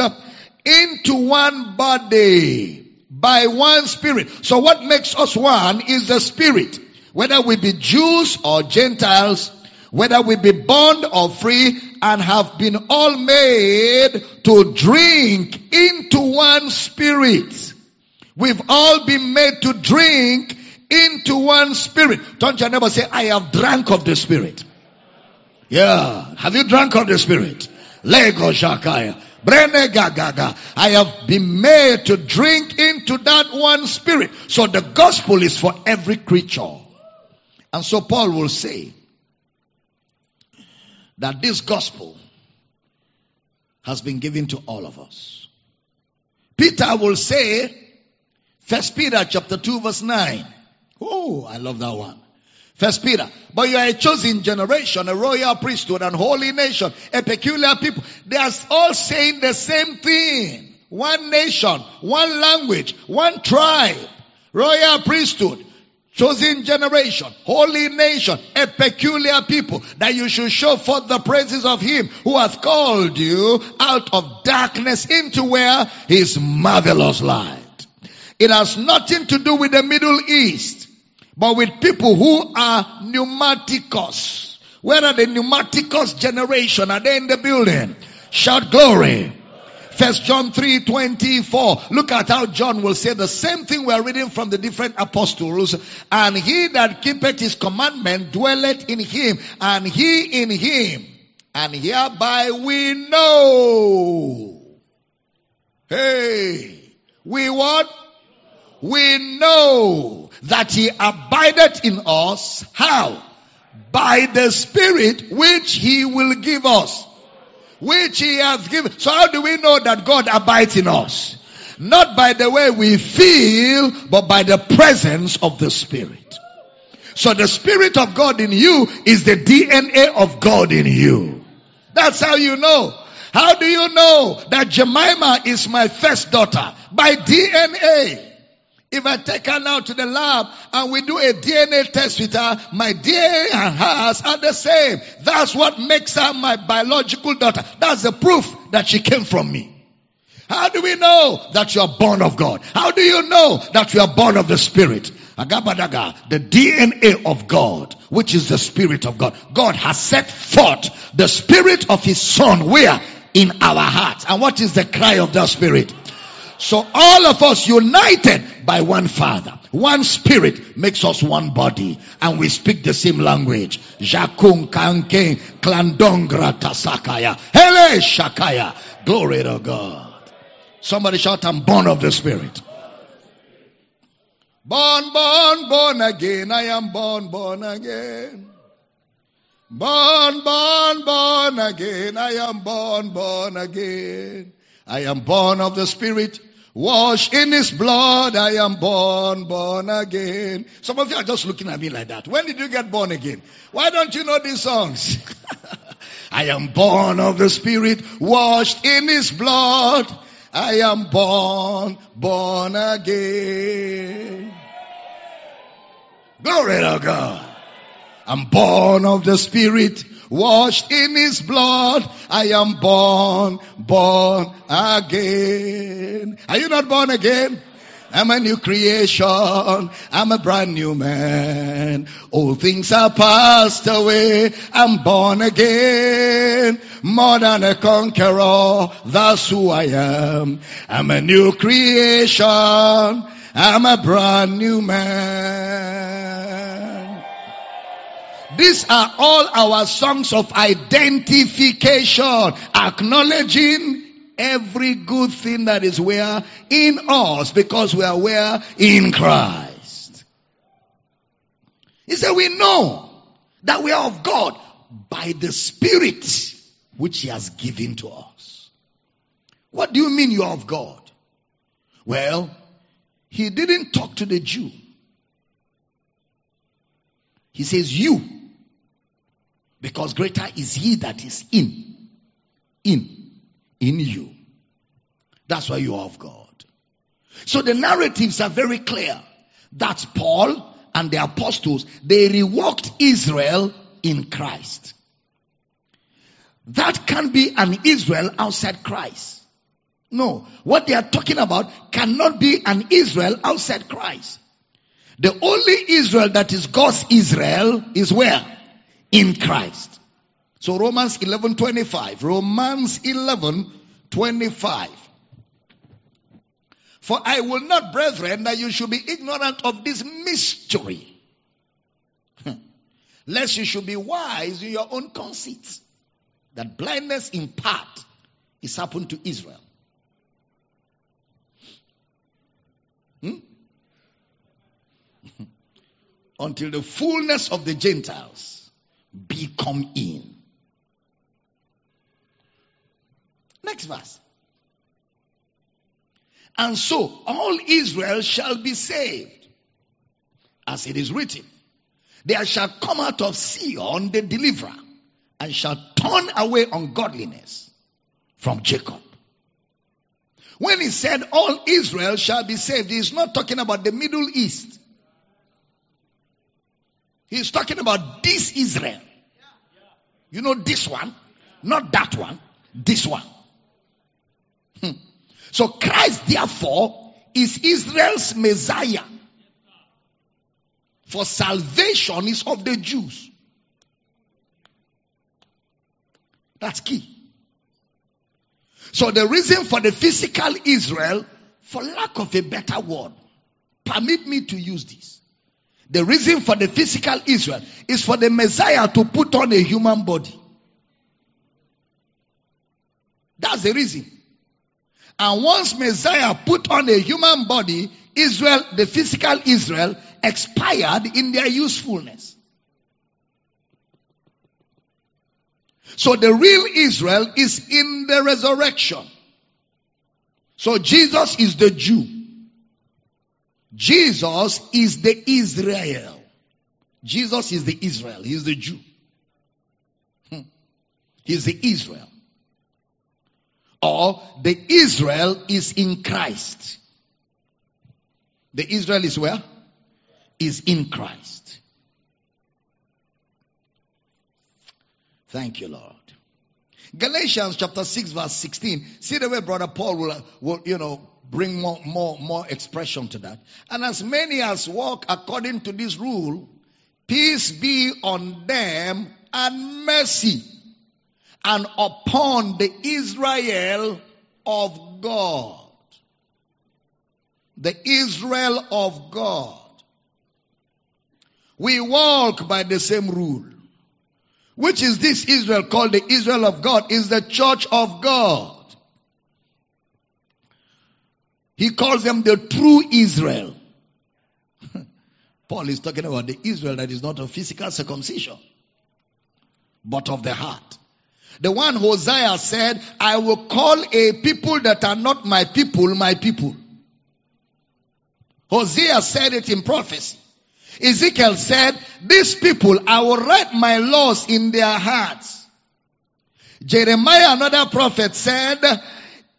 into one body. By one Spirit. So what makes us one is the Spirit. Whether we be Jews or Gentiles, whether we be bond or free, and have been all made to drink into one Spirit. We've all been made to drink into one Spirit. Don't you never say, I have drank of the Spirit. Yeah. Have you drank of the Spirit? Lego Shakaya. Brene Gagaga. I have been made to drink into that one Spirit. So the gospel is for every creature. And so Paul will say that this gospel has been given to all of us. Peter will say, 1 Peter chapter 2 verse 9. Oh, I love that one. 1 Peter. But you are a chosen generation, a royal priesthood, and holy nation, a peculiar people. They are all saying the same thing. One nation, one language, one tribe, royal priesthood, chosen generation, holy nation, a peculiar people, that you should show forth the praises of him who hath called you out of darkness into where? His marvelous light. It has nothing to do with the Middle East. but with people who are pneumaticos. Where are the pneumaticos generation? Are they in the building? Shout glory. 1 John 3:24. Look at how John will say the same thing we are reading from the different apostles. And he that keepeth his commandment dwelleth in him, and he in him. And hereby we know. Hey, we what? We know that he abideth in us. How? By the Spirit which he will give us. Which he has given. So how do we know that God abides in us? Not by the way we feel, but by the presence of the Spirit. So the Spirit of God in you is the DNA of God in you. That's how you know. How do you know that Jemima is my first daughter? By DNA. If I take her now to the lab and we do a DNA test with her, my DNA and hers are the same. That's what makes her my biological daughter. That's the proof that she came from me. How do we know that you are born of God? How do you know that you are born of the Spirit? Agabadaga, the DNA of God, which is the Spirit of God. God has set forth the Spirit of His Son. Where? In our hearts. And what is the cry of the Spirit? So all of us united by one Father, one Spirit makes us one body, and we speak the same language. Jakun kanken klandongra tasakaya hele shakaya. Glory to God. Somebody shout, I'm born of the Spirit. Born again. I am born again. Born again. I am born again. I am born of the Spirit. Washed in His blood, I am born again. Some of you are just looking at me like that. When did you get born again? Why don't you know these songs? I am born of the Spirit, washed in His blood. I am born again. Glory to God. I'm born of the Spirit, washed in His blood. I am born again. Are you not born again? I'm a new creation. I'm a brand new man. All things are passed away. I'm born again. More than a conqueror. That's who I am. I'm a new creation. I'm a brand new man. These are all our songs of identification, acknowledging every good thing that is where? In us, because we are where? In Christ. He said we know that we are of God by the Spirit which He has given to us. What do you mean you are of God? Well, He didn't talk to the Jew. He says you. Because greater is He that is in you. That's why you are of God. So the narratives are very clear. That's Paul and the apostles. They reworked Israel in Christ. That can't be an Israel outside Christ. No. What they are talking about cannot be an Israel outside Christ. The only Israel that is God's Israel is where? In Christ. So Romans 11:25. Romans 11:25. For I will not, brethren, that you should be ignorant of this mystery, lest you should be wise in your own conceit, that blindness in part is happened to Israel. Until the fullness of the Gentiles be come in. Next verse. And so all Israel shall be saved, as it is written, there shall come out of Sion the deliverer, and shall turn away ungodliness from Jacob. When he said all Israel shall be saved, he is not talking about the Middle East. He's talking about this Israel. You know, this one, not that one, this one. So Christ, therefore, is Israel's Messiah. For salvation is of the Jews. That's key. So the reason for the physical Israel, for lack of a better word, permit me to use this. The reason for the physical Israel is for the Messiah to put on a human body. That's the reason. And once Messiah put on a human body, Israel, the physical Israel, expired in their usefulness. So the real Israel is in the resurrection. So Jesus is the Jew. Jesus is the Israel. Jesus is the Israel. He's the Jew. He's the Israel. Or the Israel is in Christ. The Israel is where? Is in Christ. Thank you, Lord. Galatians chapter 6 verse 16. See the way Brother Paul will bring more expression to that. And as many as walk according to this rule, peace be on them and mercy, and upon the Israel of God. The Israel of God. We walk by the same rule. Which is this Israel called the Israel of God? Is the church of God. He calls them the true Israel. Paul is talking about the Israel that is not of physical circumcision, but of the heart. The one Hosea said, I will call a people that are not my people, my people. Hosea said it in prophecy. Ezekiel said, these people, I will write my laws in their hearts. Jeremiah, another prophet, said,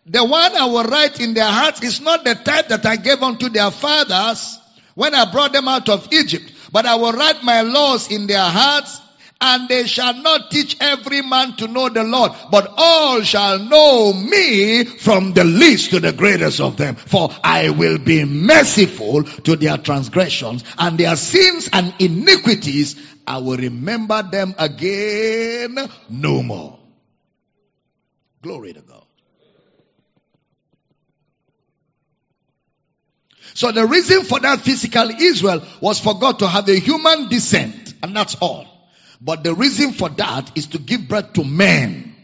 the one I will write in their hearts is not the type that I gave unto their fathers when I brought them out of Egypt, but I will write my laws in their hearts, and they shall not teach every man to know the Lord, but all shall know me, from the least to the greatest of them. For I will be merciful to their transgressions, and their sins and iniquities I will remember them again no more. Glory to God. So the reason for that physical Israel was for God to have a human descent, and that's all. But the reason for that is to give birth to men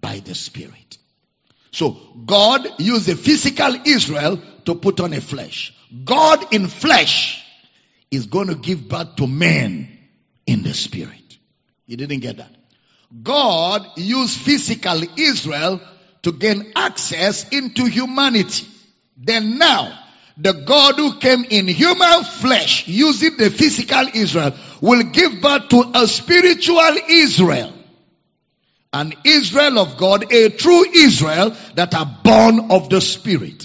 by the Spirit. So God used the physical Israel to put on a flesh. God in flesh is going to give birth to men in the Spirit. You didn't get that. God used physical Israel to gain access into humanity. Then now, the God who came in human flesh using the physical Israel will give birth to a spiritual Israel. An Israel of God, a true Israel that are born of the Spirit.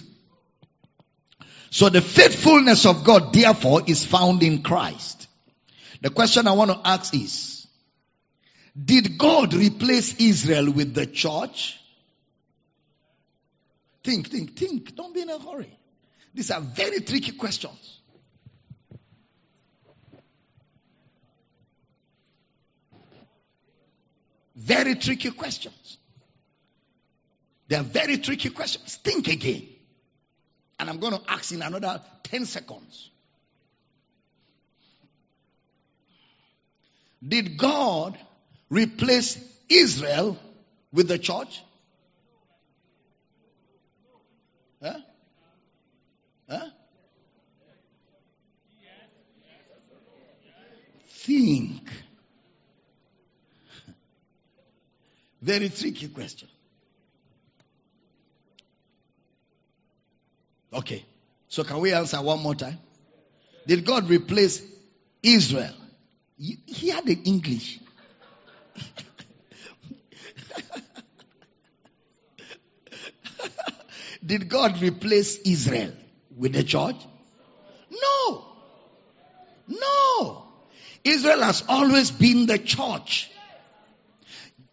So the faithfulness of God therefore is found in Christ. The question I want to ask is, did God replace Israel with the church? Think. Don't be in a hurry. These are very tricky questions. Very tricky questions. They are very tricky questions. Think again. And I'm going to ask in another 10 seconds. Did God replace Israel with the church? Huh? Huh? Think. Very tricky question. Okay. So can we answer one more time? Did God replace Israel? He had the English. Did God replace Israel with the church? No. No. Israel has always been the church.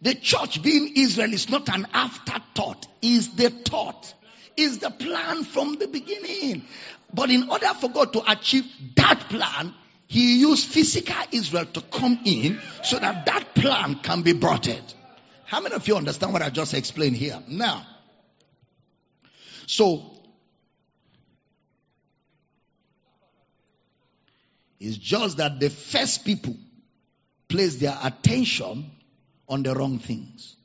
The church being Israel is not an afterthought. Is the thought. Is the plan from the beginning. But in order for God to achieve that plan, He used physical Israel to come in so that that plan can be brought in. How many of you understand what I just explained here? Now, so it's just that the first people placed their attention on the wrong things.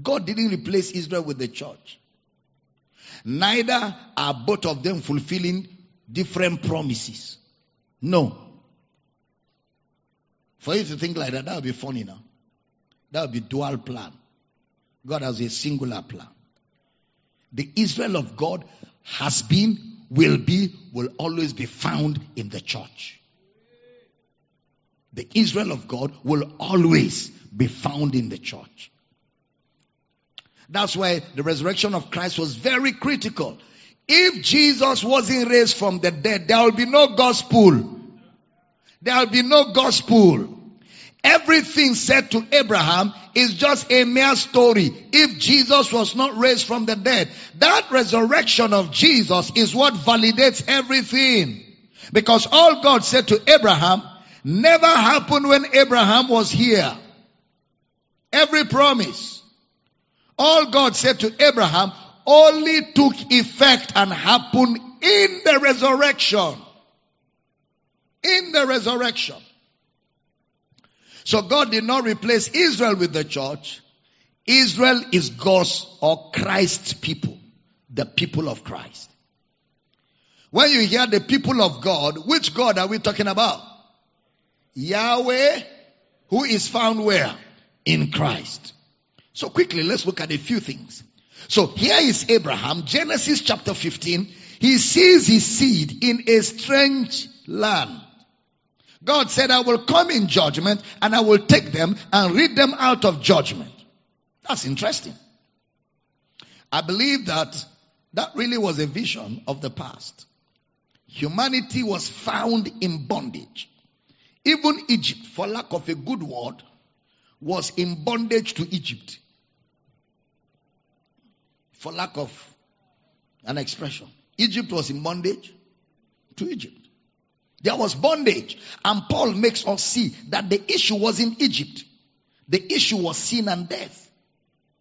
God didn't replace Israel with the church. Neither are both of them fulfilling different promises. No. For you to think like that would be funny now. That would be dual plan. God has a singular plan. The Israel of God has been, will be, will always be found in the church. The Israel of God will always be found in the church. That's why the resurrection of Christ was very critical. If Jesus wasn't raised from the dead, there will be no gospel. There will be no gospel. Everything said to Abraham is just a mere story. If Jesus was not raised from the dead, that resurrection of Jesus is what validates everything. Because all God said to Abraham never happened when Abraham was here. Every promise, all God said to Abraham, only took effect and happened in the resurrection. In the resurrection. So God did not replace Israel with the church. Israel is God's or Christ's people. The people of Christ. When you hear the people of God, which God are we talking about? Yahweh, who is found where? In Christ. So quickly, let's look at a few things. So here is Abraham, Genesis chapter 15. He sees his seed in a strange land. God said, I will come in judgment and I will take them and rid them out of judgment. That's interesting. I believe that really was a vision of the past. Humanity was found in bondage. Even Egypt, for lack of a good word, was in bondage to Egypt. For lack of an expression. Egypt was in bondage to Egypt. There was bondage. And Paul makes us see that the issue was in Egypt. The issue was sin and death.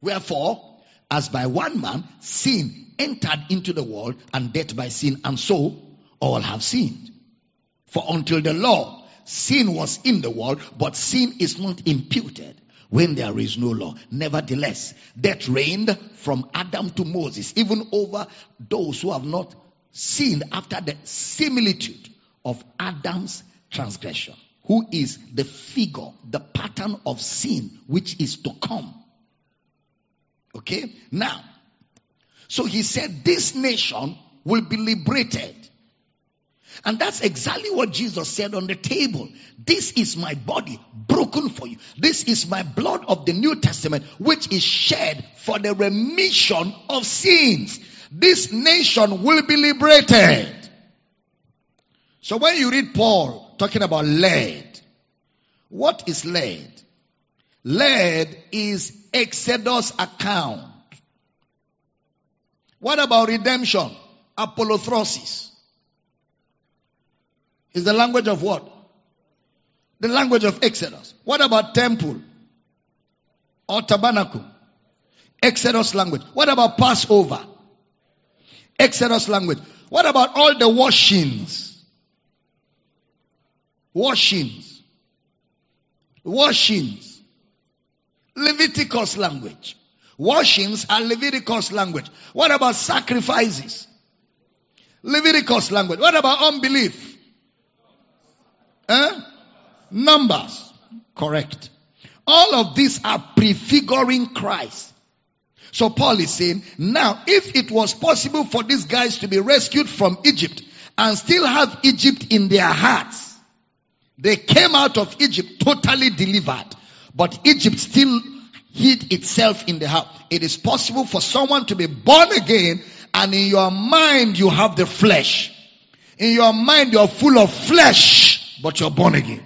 Wherefore, as by one man, sin entered into the world and death by sin. And so, all have sinned. For until the law, sin was in the world, but sin is not imputed when there is no law. Nevertheless, death reigned from Adam to Moses, even over those who have not sinned after the similitude of Adam's transgression, who is the figure, the pattern of sin, which is to come. Okay? Now, so he said, this nation will be liberated. And that's exactly what Jesus said on the table. This is my body broken for you. This is my blood of the New Testament, which is shed for the remission of sins. This nation will be liberated. So when you read Paul talking about lead, what is lead? Lead is Exodus account. What about redemption? Apollothrosis. Is the language of what? The language of Exodus. What about temple? Or tabernacle? Exodus language. What about Passover? Exodus language. What about all the washings? Washings. Washings. Leviticus language. Washings are Leviticus language. What about sacrifices? Leviticus language. What about unbelief? Numbers. Correct. All of these are prefiguring Christ. So Paul is saying, now if it was possible for these guys to be rescued from Egypt and still have Egypt in their hearts, they came out of Egypt totally delivered, but Egypt still hid itself in the heart. It is possible for someone to be born again and in your mind you have the flesh. In your mind you're full of flesh. But you're born again.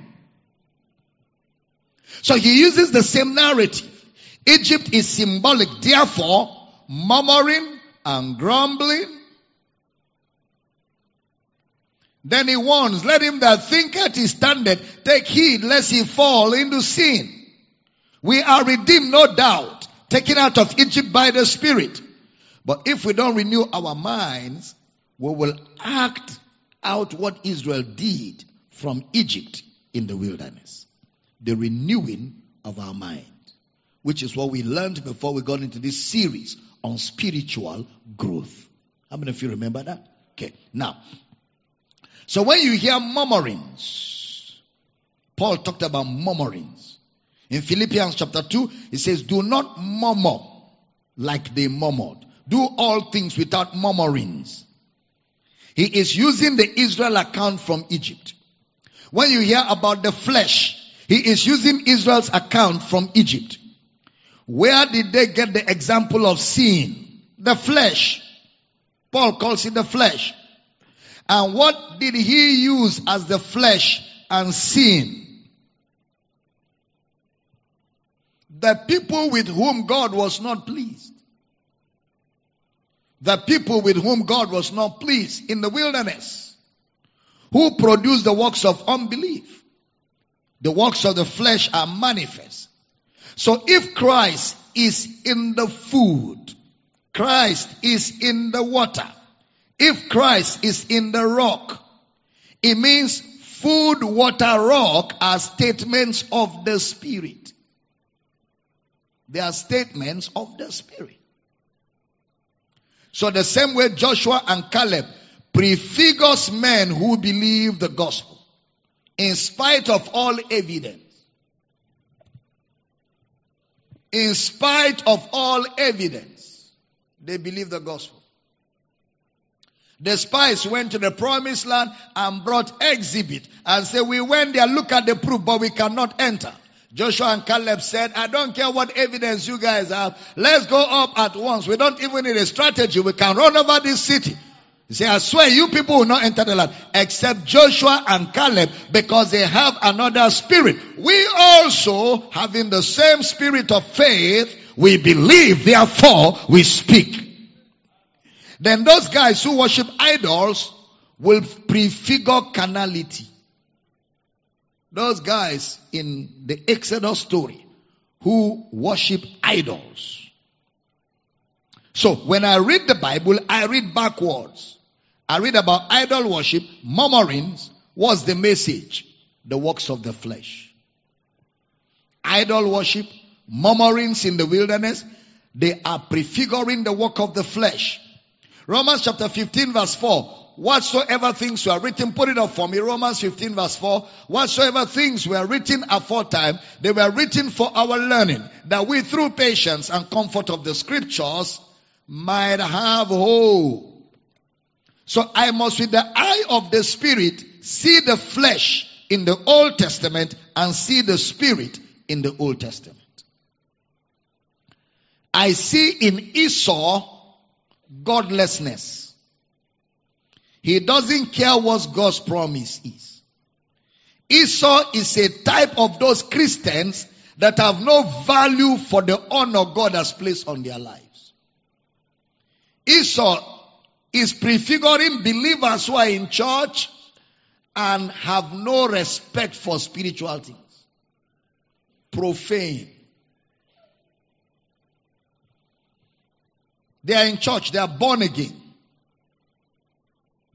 So he uses the same narrative. Egypt is symbolic. Therefore, murmuring and grumbling. Then he warns, let him that thinketh he standeth take heed lest he fall into sin. We are redeemed, no doubt, taken out of Egypt by the Spirit. But if we don't renew our minds, we will act out what Israel did from Egypt in the wilderness. The renewing of our mind, which is what we learned before we got into this series on spiritual growth. How many of you remember that? Okay, now. So when you hear murmurings, Paul talked about murmurings. In Philippians chapter 2, he says, do not murmur like they murmured. Do all things without murmurings. He is using the Israel account from Egypt. When you hear about the flesh, he is using Israel's account from Egypt. Where did they get the example of sin? The flesh. Paul calls it the flesh. And what did he use as the flesh and sin? The people with whom God was not pleased. The people with whom God was not pleased in the wilderness, who produced the works of unbelief. The works of the flesh are manifest. So if Christ is in the food, Christ is in the water, if Christ is in the rock, it means food, water, rock are statements of the Spirit. They are statements of the Spirit. So the same way Joshua and Caleb prefigures men who believe the gospel in spite of all evidence. In spite of all evidence, they believe the gospel. The spies went to the promised land and brought exhibit and said, we went there, look at the proof, but we cannot enter. Joshua and Caleb said, I don't care what evidence you guys have. Let's go up at once. We don't even need a strategy. We can run over this city. He said, I swear you people will not enter the land except Joshua and Caleb, because they have another spirit. We also, having the same spirit of faith, we believe, therefore we speak. Then those guys who worship idols will prefigure carnality. Those guys in the Exodus story who worship idols. So when I read the Bible, I read backwards. I read about idol worship, murmurings. What's the message? The works of the flesh. Idol worship, murmurings in the wilderness, they are prefiguring the work of the flesh. Romans chapter 15 verse 4. Whatsoever things were written, put it up for me. Romans 15 verse 4. Whatsoever things were written aforetime, they were written for our learning, that we through patience and comfort of the scriptures might have hope. So I must, with the eye of the Spirit, see the flesh in the Old Testament and see the Spirit in the Old Testament. I see in Esau godlessness. He doesn't care what God's promise is. Esau is a type of those Christians that have no value for the honor God has placed on their lives. Esau is prefiguring believers who are in church and have no respect for spiritual things. Profane. They are in church. They are born again.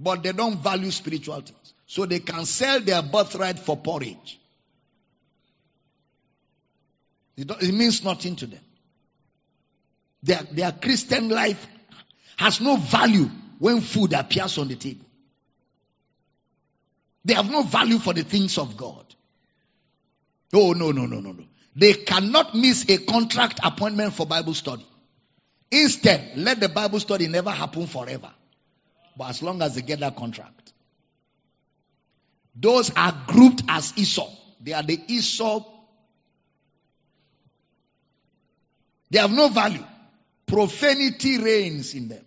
But they don't value spiritual things. So they can sell their birthright for porridge. It means nothing to them. Their Christian life has no value when food appears on the table. They have no value for the things of God. Oh, no. They cannot miss a contract appointment for Bible study. Instead, let the Bible study never happen forever. But as long as they get that contract. Those are grouped as Esau. They are the Esau. They have no value. Profanity reigns in them.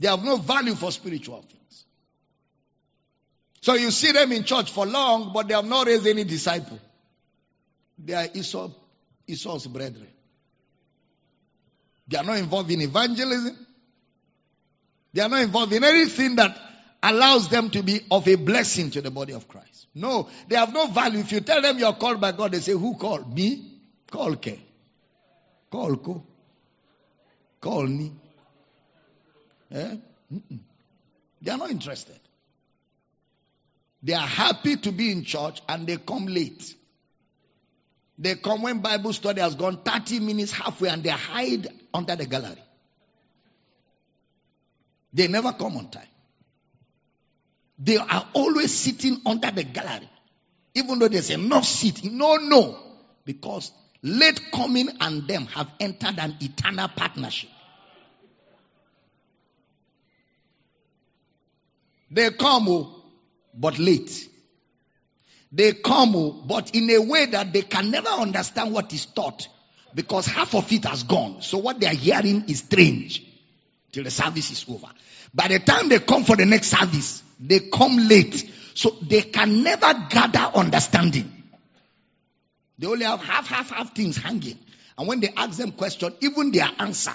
They have no value for spiritual things. So you see them in church for long, but they have not raised any disciple. They are Esau's brethren. They are not involved in evangelism. They are not involved in anything that allows them to be of a blessing to the body of Christ. No, they have no value. If you tell them you're called by God, they say, who called? Me? Call Ke. Call Ko. Call Ni. Eh? They are not interested. They are happy to be in church and they come late. They come when Bible study has gone 30 minutes halfway and they hide under the gallery. They never come on time. They are always sitting under the gallery. Even though there's enough seating. No. Because late coming and them have entered an eternal partnership. They come, but late. They come, but in a way that they can never understand what is taught. Because half of it has gone. So what they are hearing is strange. Till the service is over. By the time they come for the next service, they come late. So they can never gather understanding. They only have half things hanging. And when they ask them questions, even their answer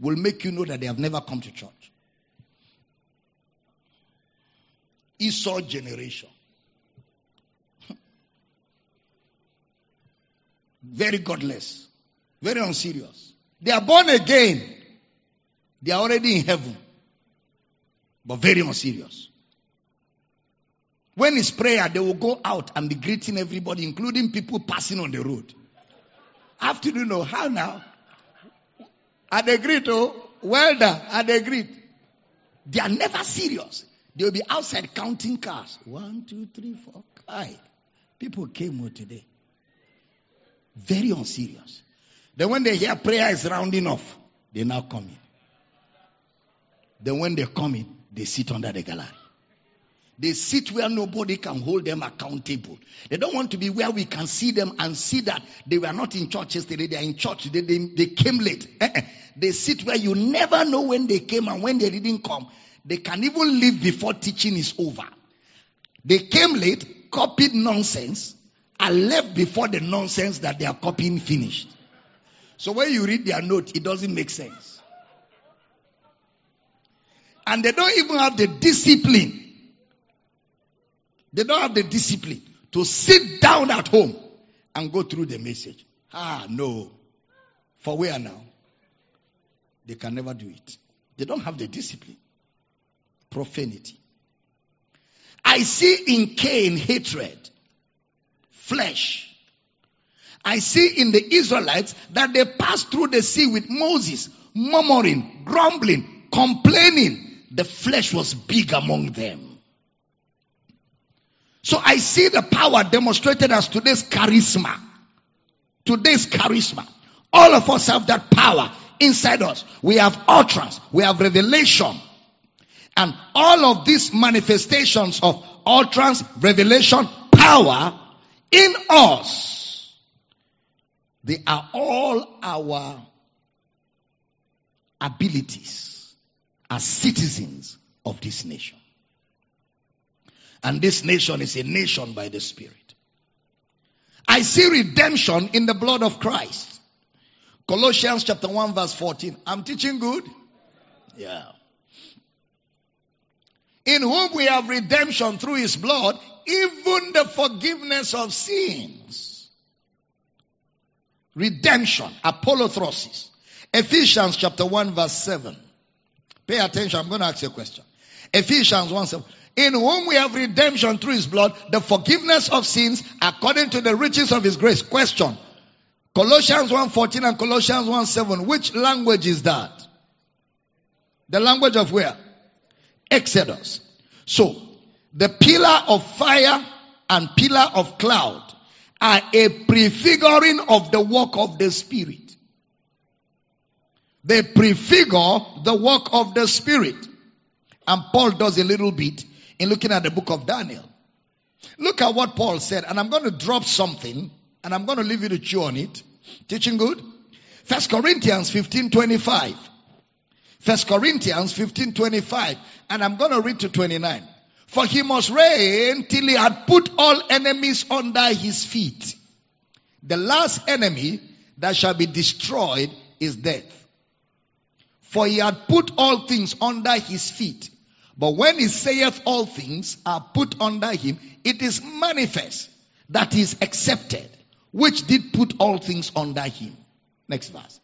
will make you know that they have never come to church. Esau generation. Very godless. Very unserious. They are born again. They are already in heaven. But very unserious. When it's prayer, they will go out and be greeting everybody, including people passing on the road. After you know, how now? And they greet, oh, well done, and they greet. They are never serious. They will be outside counting cars. 1, 2, 3, 4, 5. People came here today. Very unserious. Then when they hear prayer is rounding off, they now come in. Then when they come in, they sit under the gallery. They sit where nobody can hold them accountable. They don't want to be where we can see them and see that they were not in church yesterday. They are in church. They came late. They sit where you never know when they came and when they didn't come. They can even leave before teaching is over. They came late, copied nonsense, and left before the nonsense that they are copying finished. So when you read their note, it doesn't make sense. And they don't even have the discipline. They don't have the discipline to sit down at home and go through the message. No. For where now? They can never do it. They don't have the discipline. Profanity. I see in Cain hatred, flesh. I see in the Israelites that they passed through the sea with Moses, murmuring, grumbling, complaining. The flesh was big among them. So I see the power demonstrated as today's charisma. Today's charisma. All of us have that power inside us. We have utterance. We have revelation. And all of these manifestations of utterance, revelation, power in us, they are all our abilities as citizens of this nation. And this nation is a nation by the Spirit. I see redemption in the blood of Christ. Colossians chapter 1 verse 14. I'm teaching good? Yeah. In whom we have redemption through his blood, even the forgiveness of sins. Redemption. Apollothrosis. Ephesians chapter 1 verse 7. Pay attention. I'm going to ask you a question. Ephesians 1:7. In whom we have redemption through his blood, the forgiveness of sins according to the riches of his grace. Question. Colossians 1:14 and Colossians 1:7. Which language is that? The language of where? Exodus. So, the pillar of fire and pillar of cloud are a prefiguring of the work of the Spirit. They prefigure the work of the Spirit. And Paul does a little bit. In looking at the book of Daniel. Look at what Paul said. And I'm going to drop something. And I'm going to leave you to chew on it. Teaching good? 1 Corinthians 15:25. 1 Corinthians 15:25. And I'm going to read to 29. For he must reign till he had put all enemies under his feet. The last enemy that shall be destroyed is death. For he had put all things under his feet. But when he saith all things are put under him, it is manifest that he is accepted, which did put all things under him. Next verse.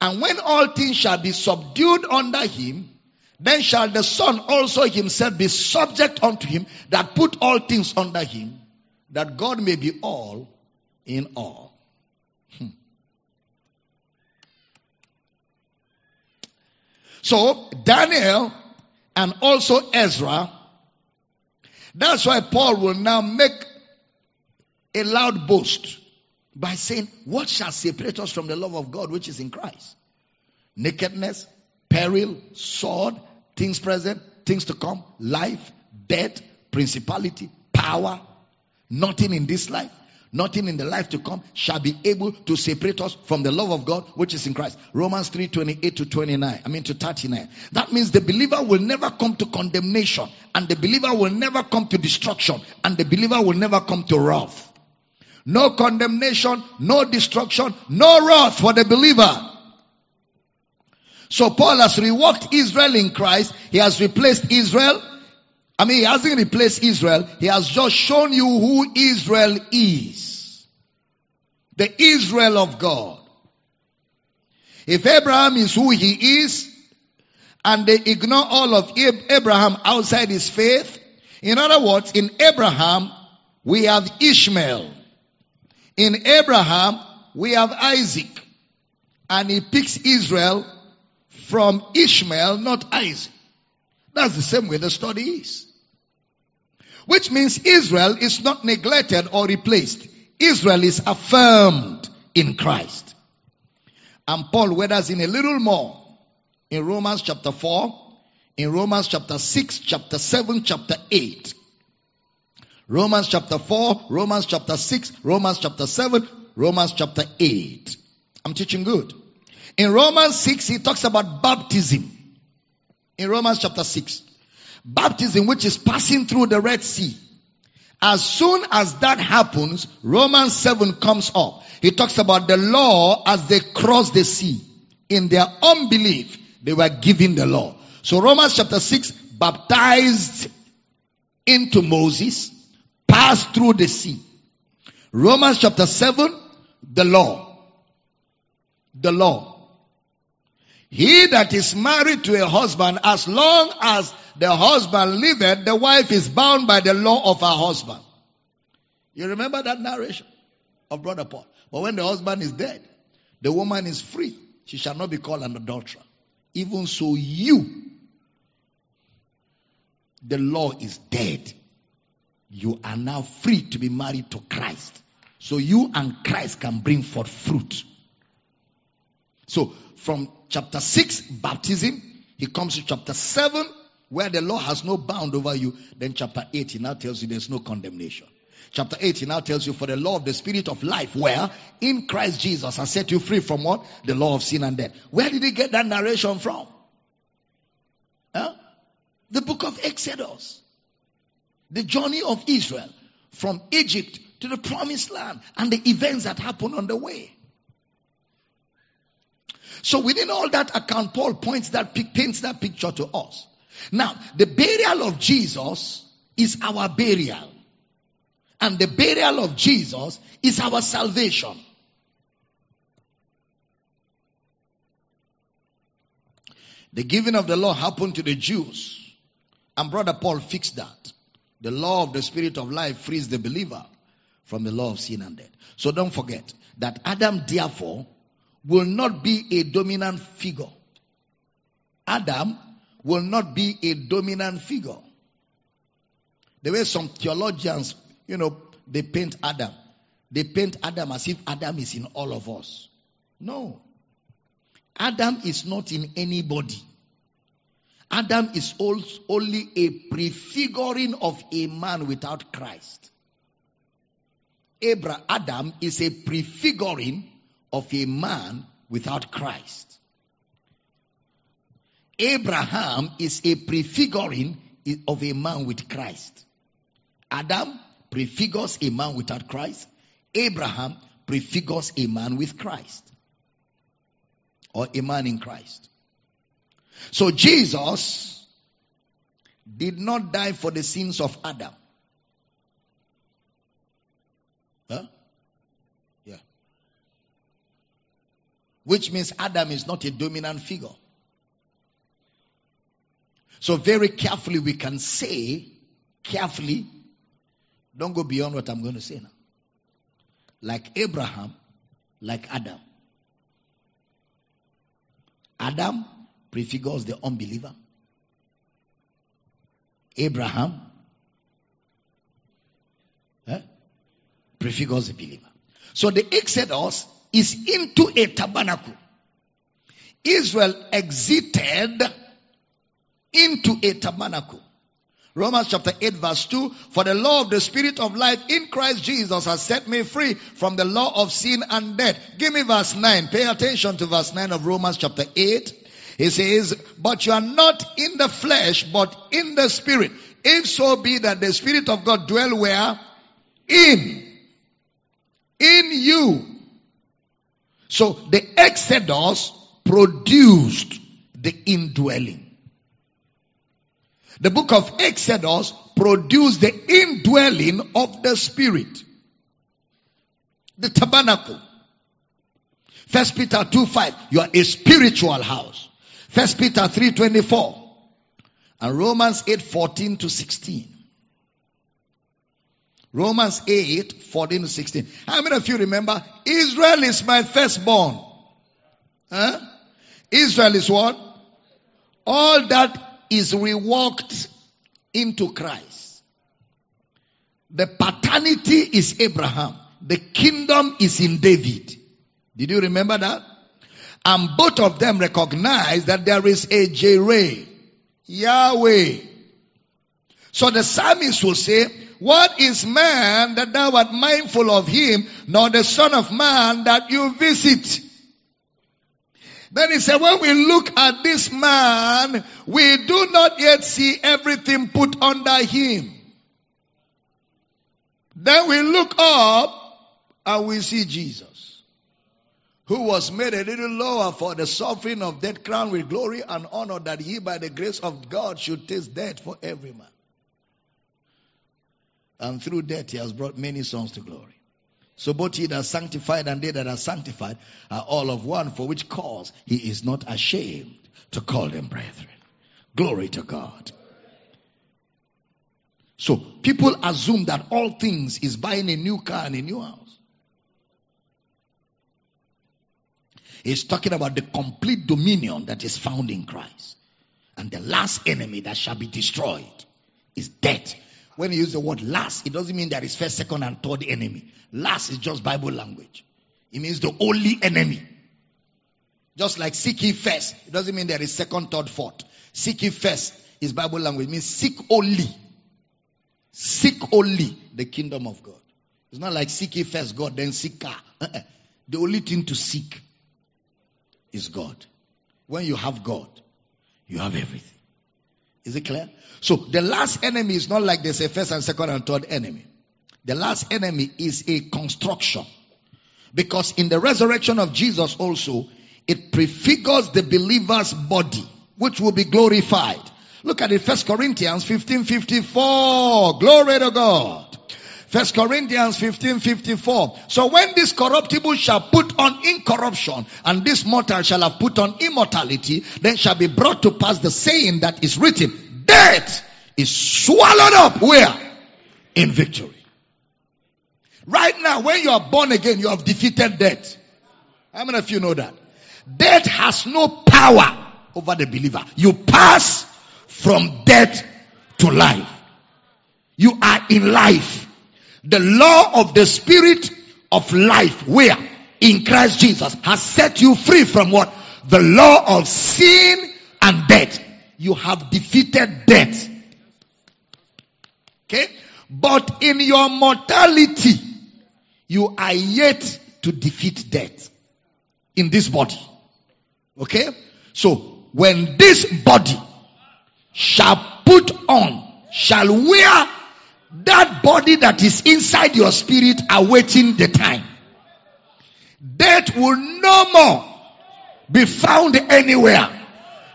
And when all things shall be subdued under him, then shall the Son also himself be subject unto him that put all things under him, that God may be all in all. So, Daniel and also Ezra, that's why Paul will now make a loud boast by saying, what shall separate us from the love of God which is in Christ? Nakedness, peril, sword, things present, things to come, life, death, principality, power. Nothing in this life, nothing in the life to come shall be able to separate us from the love of God which is in Christ. Romans 3:28 to 29, I mean to 39. That means the believer will never come to condemnation, and the believer will never come to destruction, and the believer will never come to wrath. No condemnation, no destruction, no wrath for the believer. So Paul has reworked Israel in Christ. He has replaced Israel. I mean, he hasn't replaced Israel. He has just shown you who Israel is. The Israel of God. If Abraham is who he is, and they ignore all of Abraham outside his faith, in other words, in Abraham, we have Ishmael. In Abraham, we have Isaac. And he picks Israel from Ishmael, not Isaac. That's the same way the study is. Which means Israel is not neglected or replaced. Israel is affirmed in Christ. And Paul weathers in a little more in Romans chapter 4, in Romans chapter 6, chapter 7, chapter 8. Romans chapter 4, Romans chapter 6, Romans chapter 7, Romans chapter 8. I'm teaching good. In Romans 6, he talks about baptism. In Romans chapter 6, baptism which is passing through the Red Sea. As soon as that happens, Romans 7 comes up. He talks about the law as they cross the sea. In their unbelief, they were given the law. So Romans chapter 6, baptized into Moses, passed through the sea. Romans chapter 7, the law. The law. He that is married to a husband, as long as the husband liveth, the wife is bound by the law of her husband. You remember that narration of Brother Paul? But when the husband is dead, the woman is free. She shall not be called an adulterer. Even so you, the law is dead. You are now free to be married to Christ. So you and Christ can bring forth fruit. So, from chapter 6, baptism, he comes to chapter 7, where the law has no bound over you. Then chapter 8, he now tells you there's no condemnation. Chapter 8, he now tells you for the law of the spirit of life, where in Christ Jesus has set you free from what? The law of sin and death. Where did he get that narration from? Huh? The book of Exodus. The journey of Israel from Egypt to the promised land and the events that happened on the way. So within all that account, Paul paints that picture to us. Now, the burial of Jesus is our burial. And the burial of Jesus is our salvation. The giving of the law happened to the Jews. And Brother Paul fixed that. The law of the spirit of life frees the believer from the law of sin and death. So don't forget that Adam, therefore, will not be a dominant figure. Adam will not be a dominant figure. The way some theologians, they paint Adam. They paint Adam as if Adam is in all of us. No. Adam is not in anybody. Adam is only a prefiguring of a man without Christ. Adam is a prefiguring of a man without Christ. Abraham is a prefiguring of a man with Christ. Adam prefigures a man without Christ. Abraham prefigures a man with Christ. Or a man in Christ. So Jesus, did not die for the sins of Adam. Huh? Yeah. Which means Adam is not a dominant figure. So very carefully we can say, carefully, don't go beyond what I'm going to say now. Like Abraham, like Adam. Adam prefigures the unbeliever. Abraham prefigures the believer. So the Exodus is into a tabernacle. Israel exited into a tabernacle. Romans chapter 8 verse 2. For the law of the Spirit of life in Christ Jesus has set me free from the law of sin and death. Give me verse 9. Pay attention to verse 9 of Romans chapter 8. He says, but you are not in the flesh, but in the Spirit. If so be that the Spirit of God dwell where? In you. So the Exodus produced the indwelling. The book of Exodus produced the indwelling of the Spirit. The tabernacle. 1 Peter 2:5, you are a spiritual house. 1 Peter 3:24 and Romans 8:14 to 16. Romans 8:14 to 16. How many of you remember? Israel is my firstborn. Huh? Israel is what? All that is reworked into Christ. The paternity is Abraham. The kingdom is in David. Did you remember that? And both of them recognize that there is a Jireh, Yahweh. So the psalmist will say, what is man that thou art mindful of him, nor the son of man that you visit? Then he said, when we look at this man, we do not yet see everything put under him. Then we look up and we see Jesus, who was made a little lower for the suffering of death, crowned with glory and honor, that he by the grace of God should taste death for every man. And through death he has brought many sons to glory. So both he that is sanctified and they that are sanctified are all of one, for which cause he is not ashamed to call them brethren. Glory to God. So people assume that all things is buying a new car and a new house. He's talking about the complete dominion that is found in Christ. And the last enemy that shall be destroyed is death. When you use the word last, it doesn't mean there is first, second, and third enemy. Last is just Bible language. It means the only enemy. Just like seek ye first, it doesn't mean there is second, third, fourth. Seek ye first is Bible language. It means seek only. Seek only the kingdom of God. It's not like seek ye first God, then seek car. The only thing to seek is God. When you have God, you have everything. Is it clear? So the last enemy is not like there's a first and second and third enemy. The last enemy is a construction. Because in the resurrection of Jesus also, it prefigures the believer's body, which will be glorified. Look at it, 1 Corinthians 15:54. Glory to God. 1 Corinthians 15:54. So when this corruptible shall put on incorruption, and this mortal shall have put on immortality, then shall be brought to pass the saying that is written, death is swallowed up, where? In victory. Right now, when you are born again, you have defeated death. How many of you know that? Death has no power over the believer. You pass from death to life. You are in life. The law of the Spirit of life, where? In Christ Jesus, has set you free from what? The law of sin and death. You have defeated death. Okay? But in your mortality, you are yet to defeat death. In this body. Okay? So, when this body shall put on, shall wear that body that is inside your spirit, awaiting the time. Death will no more be found anywhere.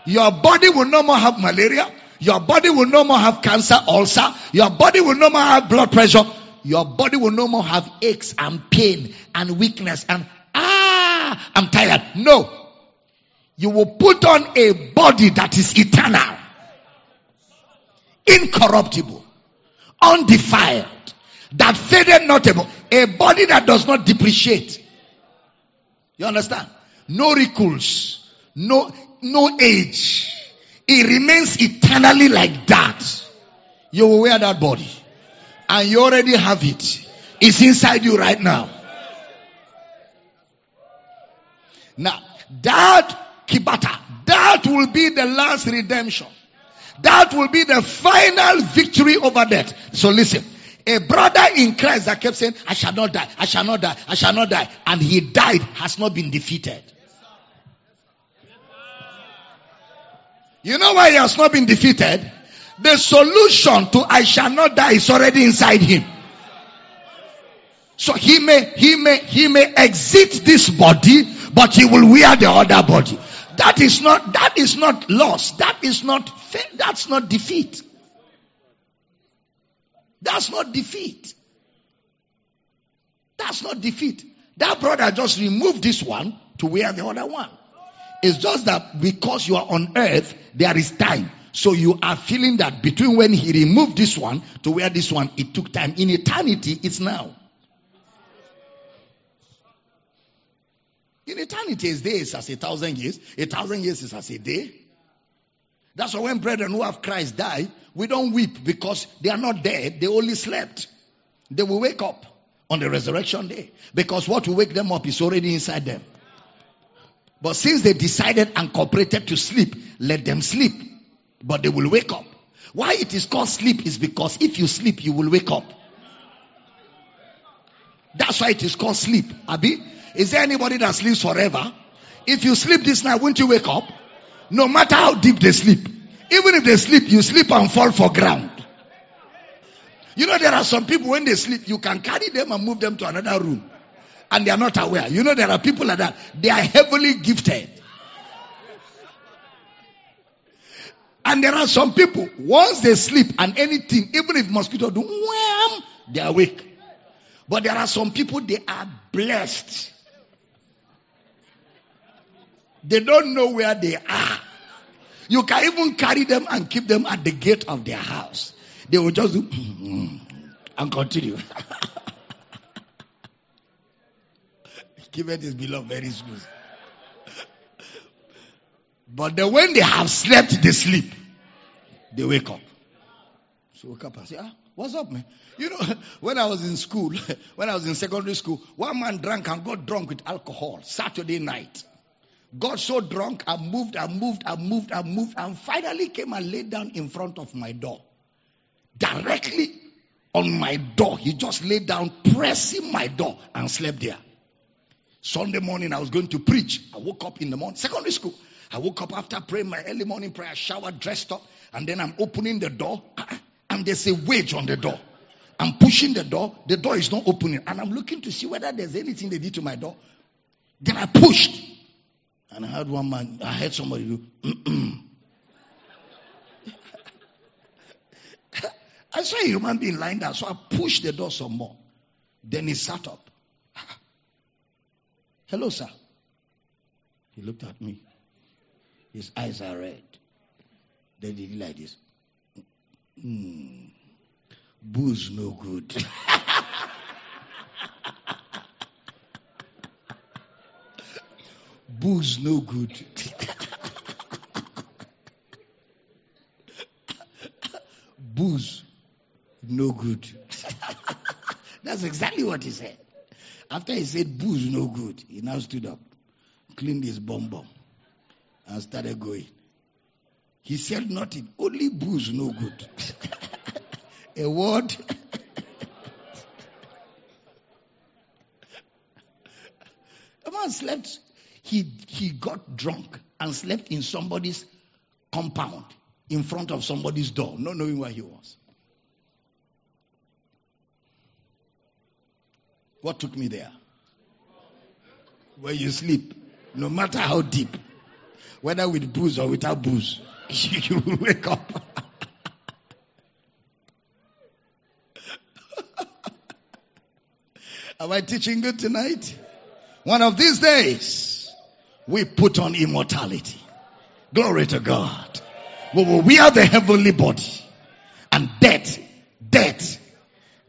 Your body will no more have malaria. Your body will no more have cancer, ulcer. Your body will no more have blood pressure. Your body will no more have aches and pain and weakness and I'm tired. No. You will put on a body that is eternal, incorruptible, undefiled, that faded not able, a body that does not depreciate. You understand? No wrinkles, no age. It remains eternally like that. You will wear that body. And you already have it. It's inside you right now. Now, that kibata, that will be the last redemption. That will be the final victory over death. So listen, a brother in Christ that kept saying, I shall not die, I shall not die, I shall not die. And he died, has not been defeated. You know why he has not been defeated? The solution to I shall not die is already inside him. So he may exit this body, but he will wear the other body. That is not loss. That's not defeat. That's not defeat. That's not defeat. That brother just removed this one to wear the other one. It's just that because you are on earth, there is time. So you are feeling that between when he removed this one to wear this one, it took time. In eternity, it's now. In eternity, a day is as 1,000 years. 1,000 years is as a day. That's why when brethren who have Christ die, we don't weep because they are not dead. They only slept. They will wake up on the resurrection day because what will wake them up is already inside them. But since they decided and cooperated to sleep, let them sleep. But they will wake up. Why it is called sleep is because if you sleep, you will wake up. That's why it is called sleep. Abi, is there anybody that sleeps forever? If you sleep this night, won't you wake up? No matter how deep they sleep. Even if they sleep, you sleep and fall for ground. You know, there are some people when they sleep, you can carry them and move them to another room. And they are not aware. You know, there are people like that. They are heavily gifted. And there are some people, once they sleep and anything, even if mosquitoes do, wham, they are awake. But there are some people, they are blessed. They don't know where they are. You can even carry them and keep them at the gate of their house. They will just do and continue. Give it his beloved very soon. But then when they have slept, they sleep. They wake up. So wake up and say, what's up, man? You know, when I was in school, when I was in secondary school, one man drank and got drunk with alcohol Saturday night. Got so drunk, I moved, and finally came and laid down in front of my door. Directly on my door, he just laid down, pressing my door, and slept there. Sunday morning, I was going to preach. I woke up in the morning, secondary school. I woke up after praying my early morning prayer, showered, dressed up, and then I'm opening the door, and there's a wedge on the door. I'm pushing the door is not opening, and I'm looking to see whether there's anything they did to my door. Then I pushed. And I heard somebody do, I saw a human being lying down, so I pushed the door some more. Then he sat up. Hello, sir. He looked at me. His eyes are red. Then he did like this. Booze no good. Booze no good. Booze no good. That's exactly what he said. After he said booze no good, he now stood up, cleaned his bum, and started going. He said nothing, only booze no good. A word. A man slept. He got drunk and slept in somebody's compound in front of somebody's door, not knowing where he was. What took me there? Where you sleep, no matter how deep, whether with booze or without booze, you will wake up. Am I teaching good tonight? One of these days, we put on immortality. Glory to God. We will wear the heavenly body. And death.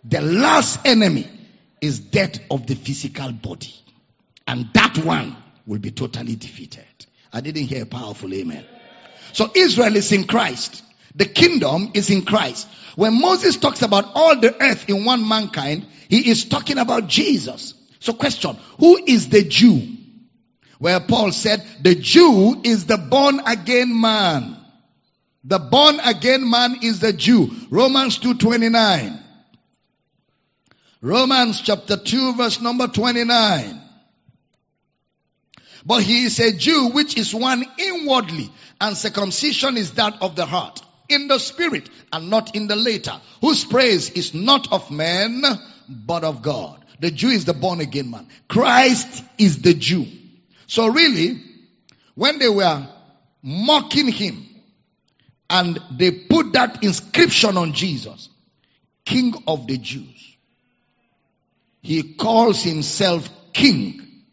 The last enemy is death of the physical body. And that one will be totally defeated. I didn't hear a powerful amen. So Israel is in Christ. The kingdom is in Christ. When Moses talks about all the earth in one mankind, he is talking about Jesus. So question, who is the Jew? Where Paul said, the Jew is the born again man. The born again man is the Jew. Romans 2:29. Romans chapter 2 verse number 29. But he is a Jew which is one inwardly, and circumcision is that of the heart, in the spirit and not in the letter, whose praise is not of men but of God. The Jew is the born again man. Christ is the Jew. So really, when they were mocking him and they put that inscription on Jesus, King of the Jews, he calls himself King.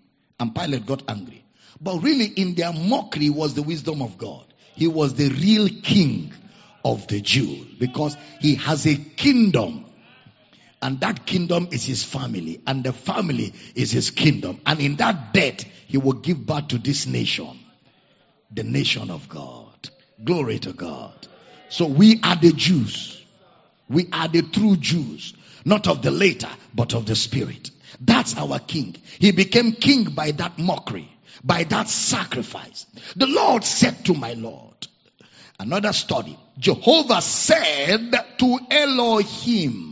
And Pilate got angry. But really, in their mockery was the wisdom of God. He was the real King of the Jews, because he has a kingdom. And that kingdom is his family. And the family is his kingdom. And in that death, he will give birth to this nation. The nation of God. Glory to God. So we are the Jews. We are the true Jews. Not of the letter, but of the spirit. That's our King. He became King by that mockery. By that sacrifice. The Lord said to my Lord. Another study. Jehovah said to Elohim.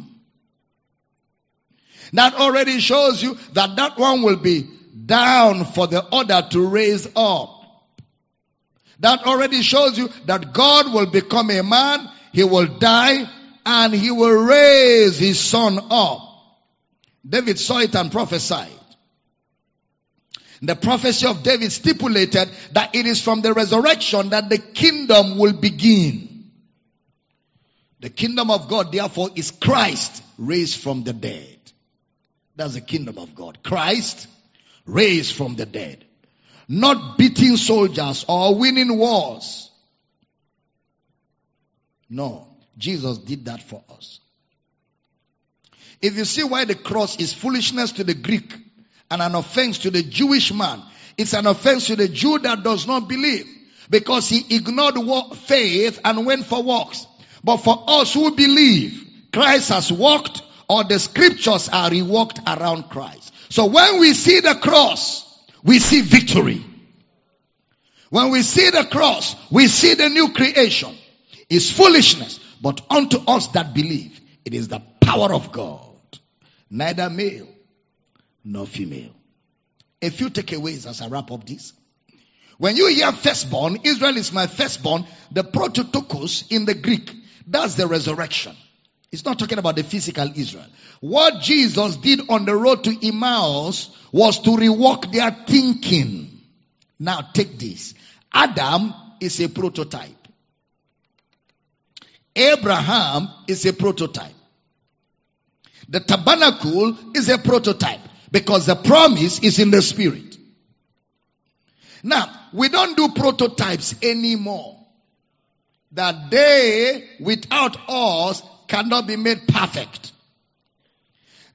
That already shows you that that one will be down for the other to raise up. That already shows you that God will become a man. He will die and he will raise his son up. David saw it and prophesied. The prophecy of David stipulated that it is from the resurrection that the kingdom will begin. The kingdom of God, therefore, is Christ raised from the dead. That's the kingdom of God. Christ raised from the dead. Not beating soldiers or winning wars. No. Jesus did that for us. If you see why the cross is foolishness to the Greek and an offense to the Jewish man, it's an offense to the Jew that does not believe, because he ignored faith and went for works. But for us who believe, Christ has walked, or the scriptures are reworked around Christ. So when we see the cross, we see victory. When we see the cross, we see the new creation. It's foolishness, but unto us that believe, it is the power of God. Neither male nor female. A few takeaways as I wrap up this. When you hear firstborn, Israel is my firstborn, the prototokos in the Greek, that's the resurrection. It's not talking about the physical Israel. What Jesus did on the road to Emmaus was to rework their thinking. Now take this. Adam is a prototype. Abraham is a prototype. The tabernacle is a prototype, because the promise is in the spirit. Now, we don't do prototypes anymore. That they, without us, cannot be made perfect.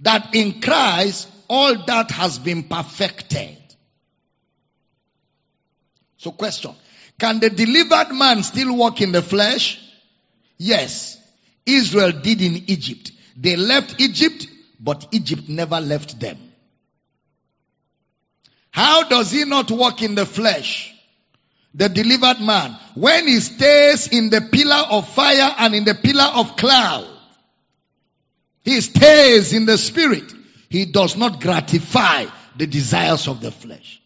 That in Christ, all that has been perfected. So question, can the delivered man still walk in the flesh? Yes. Israel did in Egypt. They left Egypt, but Egypt never left them. How does he not walk in the flesh? The delivered man, when he stays in the pillar of fire and in the pillar of cloud, he stays in the spirit. He does not gratify the desires of the flesh.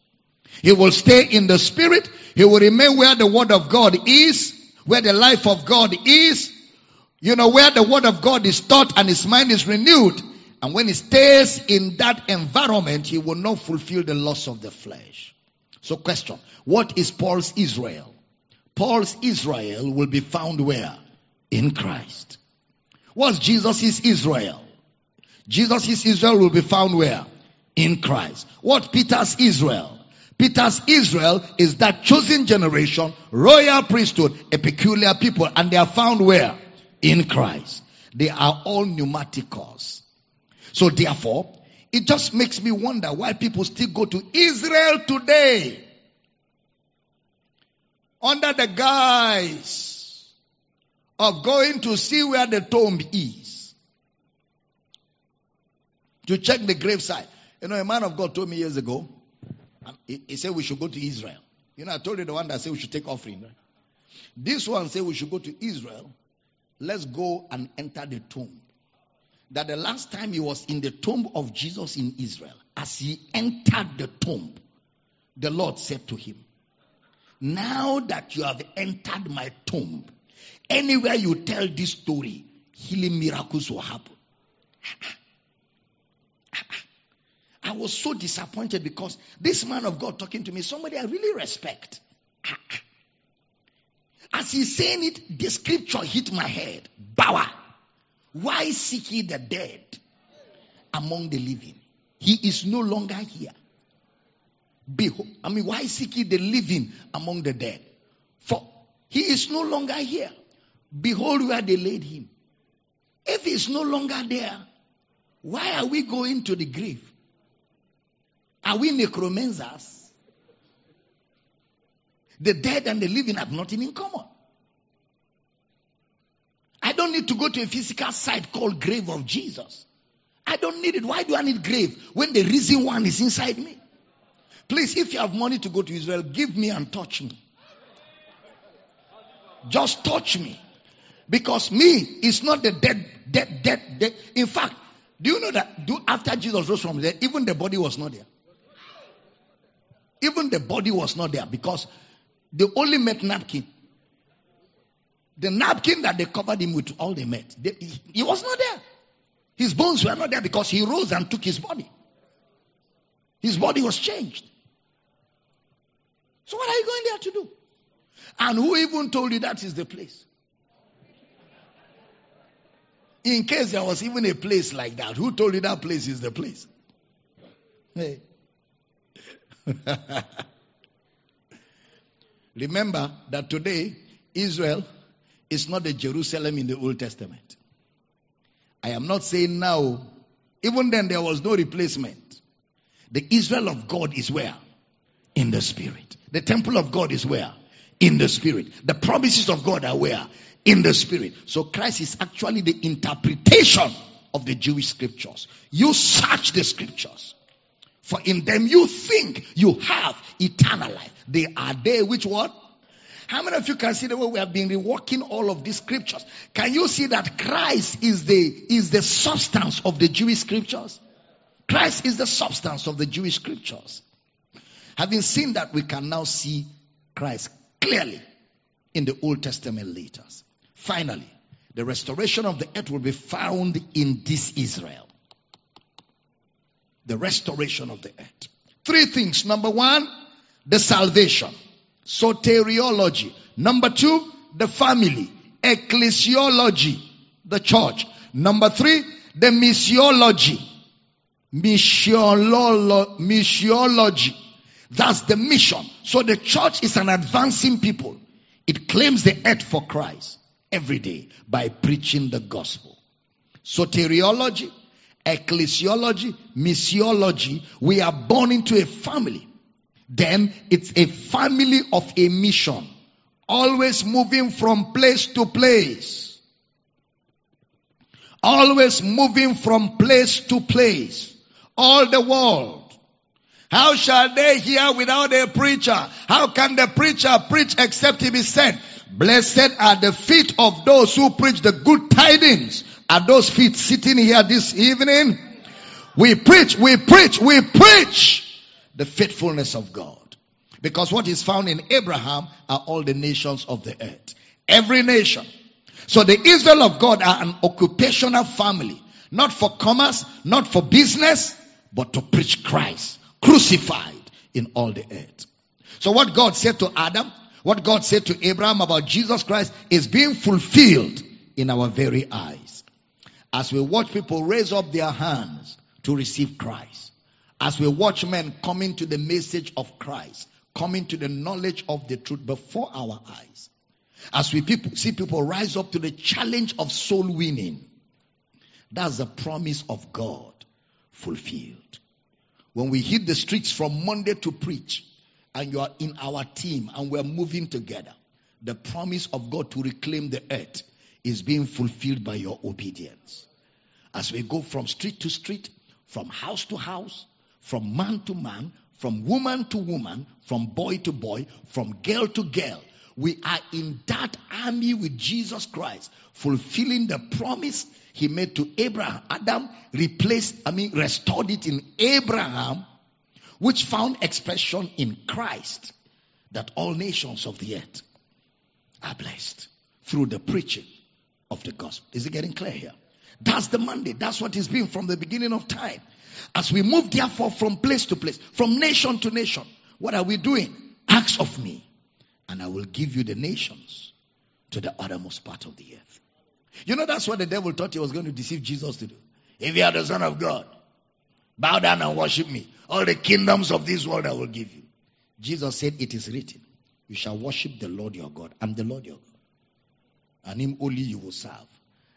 He will stay in the spirit. He will remain where the word of God is, where the life of God is, where the word of God is taught and his mind is renewed. And when he stays in that environment, he will not fulfill the lust of the flesh. So question, what is Paul's Israel? Paul's Israel will be found where? In Christ. What's Jesus' Israel? Jesus' Israel will be found where? in Christ. What Peter's Israel? Peter's Israel is that chosen generation, royal priesthood, a peculiar people, and they are found where? In Christ. They are all pneumaticos. So therefore, it just makes me wonder why people still go to Israel today under the guise of going to see where the tomb is, to check the gravesite. You know, a man of God told me years ago, he said we should go to Israel. You know, I told you the one that said we should take offering. Right? This one said we should go to Israel. Let's go and enter the tomb. That the last time he was in the tomb of Jesus in Israel, as he entered the tomb, the Lord said to him, now that you have entered my tomb, anywhere you tell this story, healing miracles will happen. I was so disappointed because this man of God talking to me, somebody I really respect. As he's saying it, the scripture hit my head. Bawa. Why seek ye the dead among the living? He is no longer here. Behold, why seek ye the living among the dead? For he is no longer here. Behold where they laid him. If he is no longer there, why are we going to the grave? Are we necromancers? The dead and the living have nothing in common. I don't need to go to a physical site called grave of Jesus. I don't need it. Why do I need grave when the risen one is inside me? Please, if you have money to go to Israel, give me and touch me. Just touch me. Because me is not the dead. In fact, do you know that after Jesus rose from there, even the body was not there? Even the body was not there because they only met napkin. The napkin that they covered him with, all they met. He was not there. His bones were not there because he rose and took his body. His body was changed. So what are you going there to do? And who even told you that is the place? In case there was even a place like that, who told you that place is the place? Hey. Remember that today Israel is not the Jerusalem in the Old Testament. I am not saying now, even then there was no replacement. The Israel of God is where? In the Spirit. The temple of God is where? In the Spirit. The promises of God are where? In the Spirit. So Christ is actually the interpretation of the Jewish scriptures. You search the scriptures. For in them you think you have eternal life. They are there which what? How many of you can see the way we have been reworking all of these scriptures? Can you see that Christ is the substance of the Jewish scriptures? Christ is the substance of the Jewish scriptures. Having seen that, we can now see Christ clearly in the Old Testament letters. Finally, the restoration of the earth will be found in this Israel. The restoration of the earth. Three things. Number one, the salvation. Soteriology. Number two, the family. Ecclesiology. The church. Number three, the missiology. Missiology. That's the mission. So the church is an advancing people. It claims the earth for Christ every day by preaching the gospel. Soteriology. Ecclesiology, missiology, we are born into a family. Then it's a family of a mission, always moving from place to place. Always moving from place to place. All the world. How shall they hear without a preacher? How can the preacher preach except he be sent? Blessed are the feet of those who preach the good tidings. Are those feet sitting here this evening? We preach the faithfulness of God. Because what is found in Abraham are all the nations of the earth. Every nation. So the Israel of God are an occupational family. Not for commerce, not for business, but to preach Christ crucified in all the earth. So what God said to Adam, what God said to Abraham about Jesus Christ is being fulfilled in our very eyes. As we watch people raise up their hands to receive Christ, as we watch men coming to the message of Christ, coming to the knowledge of the truth before our eyes, as we see people rise up to the challenge of soul winning, that's the promise of God fulfilled. When we hit the streets from Monday to preach, and you are in our team and we're moving together, the promise of God to reclaim the earth is being fulfilled by your obedience. As we go from street to street, from house to house, from man to man, from woman to woman, from boy to boy, from girl to girl, we are in that army with Jesus Christ, fulfilling the promise he made to Abraham. Adam restored it in Abraham, which found expression in Christ, that all nations of the earth are blessed through the preaching of the gospel. Is it getting clear here? That's the mandate. That's what it's been from the beginning of time. As we move, therefore, from place to place, from nation to nation, what are we doing? Ask of me, and I will give you the nations to the uttermost part of the earth. You know, that's what the devil thought he was going to deceive Jesus to do. If you are the Son of God, bow down and worship me. All the kingdoms of this world I will give you. Jesus said, it is written, you shall worship the Lord your God. I'm the Lord your God. And him only you will serve.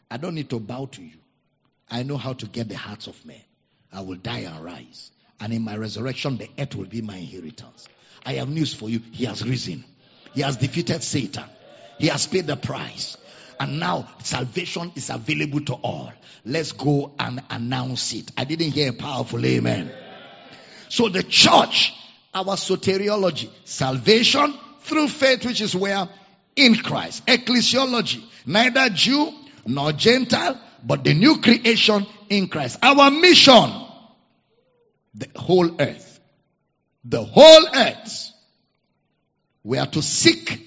I don't need to bow to you. I know how to get the hearts of men. I will die and rise. And in my resurrection, the earth will be my inheritance. I have news for you. He has risen. He has defeated Satan. He has paid the price. And now salvation is available to all. Let's go and announce it. I didn't hear a powerful amen. So the church, our soteriology, salvation through faith, which is where? In Christ. Ecclesiology, neither Jew nor Gentile, but the new creation in Christ. Our mission, the whole earth, we are to seek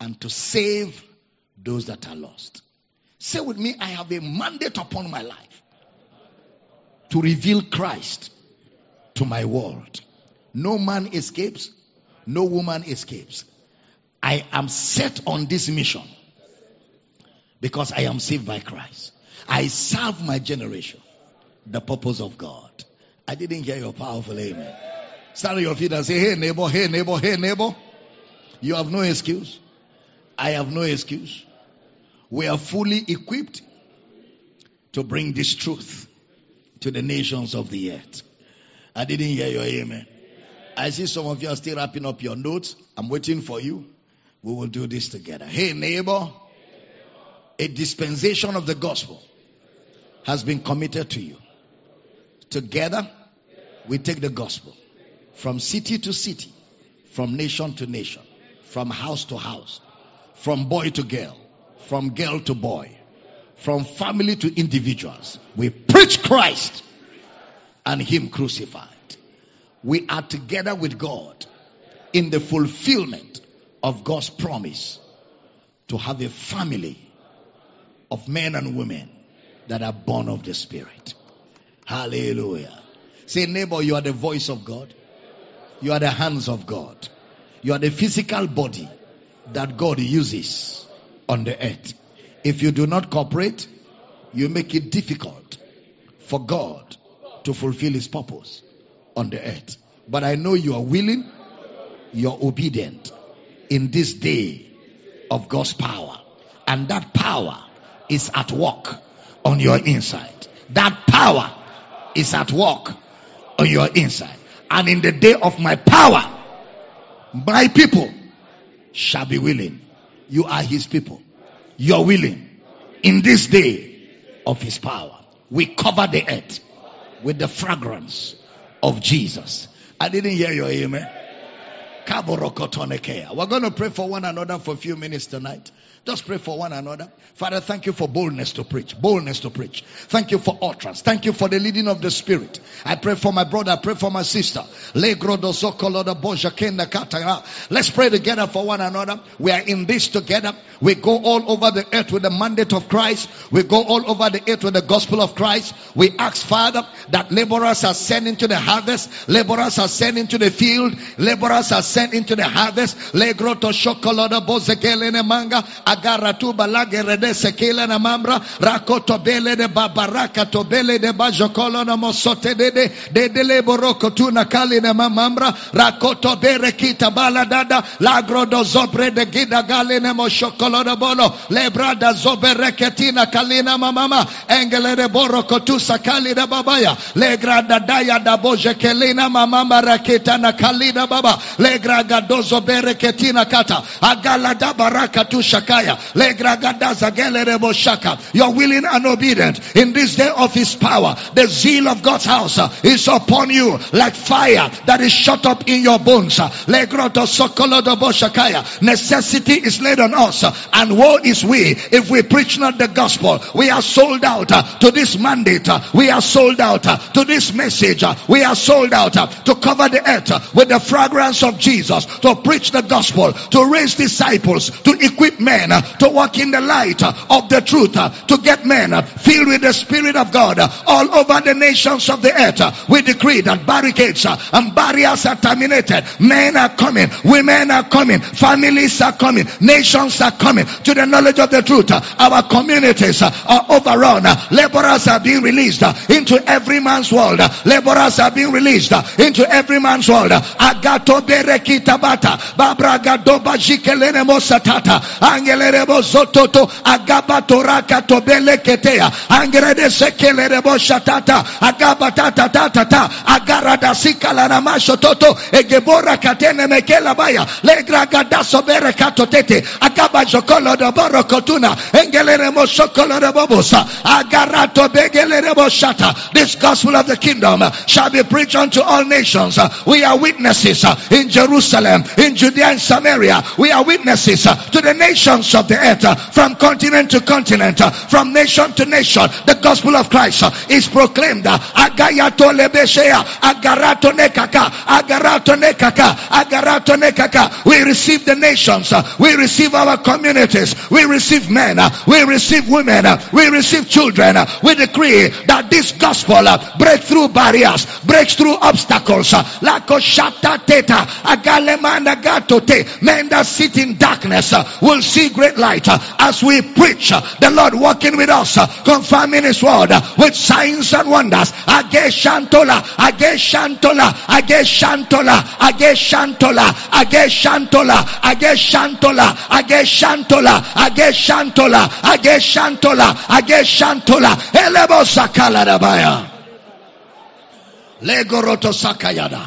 and to save those that are lost. Say with me, I have a mandate upon my life to reveal Christ to my world. No man escapes, no woman escapes. I am set on this mission because I am saved by Christ. I serve my generation, the purpose of God. I didn't hear your powerful amen. Stand on your feet and say, hey neighbor, hey neighbor, hey neighbor. You have no excuse. I have no excuse. We are fully equipped to bring this truth to the nations of the earth. I didn't hear your amen. I see some of you are still wrapping up your notes. I'm waiting for you. We will do this together. Hey neighbor, a dispensation of the gospel has been committed to you. Together, we take the gospel from city to city, from nation to nation, from house to house, from boy to girl, from girl to boy, from family to individuals. We preach Christ and him crucified. We are together with God in the fulfillment of God's promise to have a family of men and women that are born of the Spirit. Hallelujah. Say, neighbor, you are the voice of God. You are the hands of God. You are the physical body that God uses on the earth. If you do not cooperate, you make it difficult for God to fulfill his purpose on the earth. But I know you are willing, you are obedient in this day of God's power. And that power is at work on your inside. That power is at work on your inside. And in the day of my power, my people shall be willing. You are his people. You're willing. In this day of his power, we cover the earth with the fragrance of Jesus. I didn't hear your amen. We're going to pray for one another for a few minutes tonight. Just pray for one another. Father, thank you for boldness to preach. Boldness to preach. Thank you for utterance. Thank you for the leading of the Spirit. I pray for my brother. I pray for my sister. Let's pray together for one another. We are in this together. We go all over the earth with the mandate of Christ. We go all over the earth with the gospel of Christ. We ask, Father, that laborers are sent into the harvest. Laborers are sent into the field. Laborers are sent into the harvest. agaratu balagerede sekela na mamra rakoto bele de babaraka to bele de bajokolo na mosote de dedele boroko tu na kali na mamamra rakoto bere kita baladada lagrodo zobre de gida gale na moshokolo na bolo lebrada zobere ketina kali na mamama engele de boroko tu sakali na babaya legrada daya da boje kelina mamama raketa na kali na baba legraga dozo bere ketina kata agalada baraka tu shakaya legragada zagelere boshaka. You're willing and obedient in this day of his power. The zeal of God's house is upon you like fire that is shut up in your bones. Legroto sokolodo boshakaya. Necessity is laid on us and woe is we if we preach not the gospel. We are sold out to this mandate. We are sold out to this message. We are sold out to cover the earth with the fragrance of Jesus, to preach the gospel, to raise disciples, to equip men to walk in the light of the truth, to get men filled with the Spirit of God all over the nations of the earth. We decree that barricades and barriers are terminated. Men are coming, women are coming, families are coming, nations are coming to the knowledge of the truth. Our communities are overrun. Laborers are being released into every man's world. Laborers are being released into every man's world. Agato berekita bata babra gadoba jikelene mosatata angelerebo zototo agabato rakato beleketea angerede sekelerebo shatata agabatata tatata agarada sikala namasho toto egebora katene mekela baya legra gadaso berekato tete agabajokolo doboro kotuna engelerebo sokolo rebobosa agarato begelerebo shata. This gospel of the kingdom shall be preached unto all nations. We are witnesses in Jerusalem, in Judea and Samaria. We are witnesses to the nations of the earth, from continent to continent, from nation to nation. The gospel of Christ is proclaimed. Agayato lebeshea, agarato nekaka, agarato nekaka, agarato nekaka. We receive the nations, we receive our communities, we receive men, we receive women, we receive children. We decree that this gospel breaks through barriers, breaks through obstacles. Men that sit in darkness will see great light as we preach the Lord walking with us, confirming his word with signs and wonders. Age shantola, age shantola, age shantola, age shantola, age shantola, age shantola, age shantola, age shantola, age shantola, age shantola, elebo sakala rabaya legoroto sakayada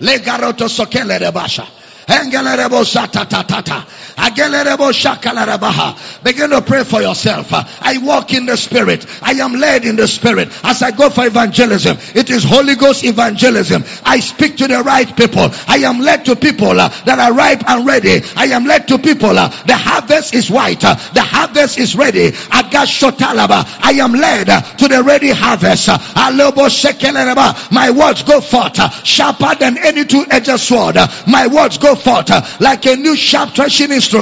legaroto sokele rebasha engelerebo satatata agelerebo shakalarabaha. Begin to pray for yourself. I walk in the Spirit. I am led in the Spirit. As I go for evangelism, it is Holy Ghost evangelism. I speak to the right people. I am led to people that are ripe and ready. I am led to people. The harvest is white. The harvest is ready. Agashotalaba. I am led to the ready harvest. Alobo shekelereba. My words go forth sharper than any two-edged sword. My words go forth like a new sharp threshing instrument.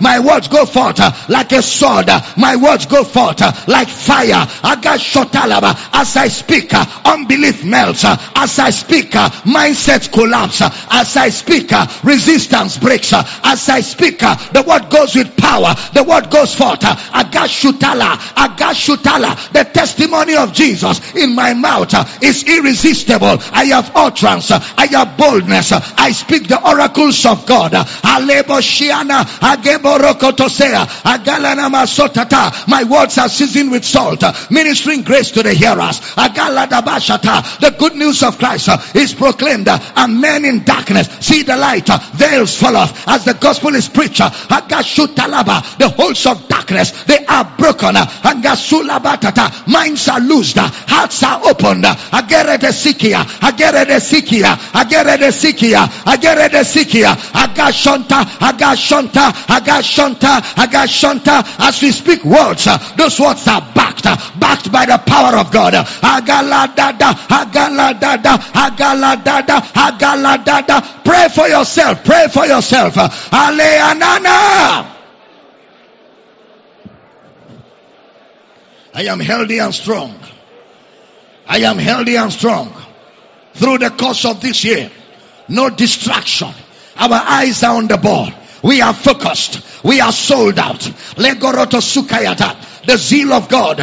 My words go forth like a sword. My words go forth like fire. As I speak, unbelief melts. As I speak, mindset collapses. As I speak, resistance breaks. As I speak, the word goes with power. The word goes forth. Agashutala, agashutala. The testimony of Jesus in my mouth is irresistible. I have utterance. I have boldness. I speak the oracles of God. My words are seasoned with salt, ministering grace to the hearers. The good news of Christ is proclaimed, and men in darkness see the light. Veils fall off as the gospel is preached. The holds of darkness, they are broken. Minds are loosed, hearts are opened. Agashanta, agashanta, agashanta, agashanta. As we speak words, those words are backed by the power of God. Agaladada, agaladada, agaladada, agaladada. Pray for yourself, pray for yourself. Aleanana. I am healthy and strong. I am healthy and strong. Through the course of this year, no distraction. Our eyes are on the ball. We are focused. We are sold out. Legoroto sukayata. The zeal of God.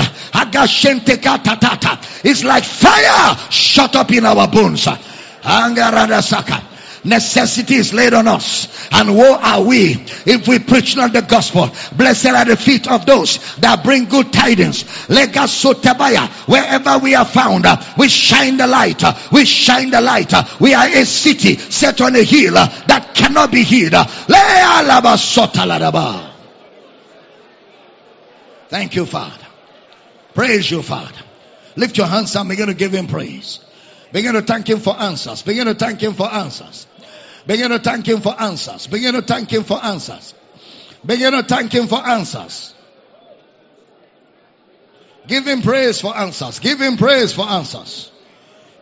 It's like fire shut up in our bones. Angaradasaka. Necessity is laid on us, and woe are we if we preach not the gospel. Blessed are the feet of those that bring good tidings. Legasotabaya, wherever we are found, we shine the light. We shine the light. We are a city set on a hill that cannot be hid. Thank you, Father. Praise you, Father. Lift your hands and begin to give him praise. Begin to thank him for answers. Begin to thank him for answers. Begin to thank him for answers. Begin to thank him for answers. Begin to thank him for answers. Give him praise for answers. Give him praise for answers.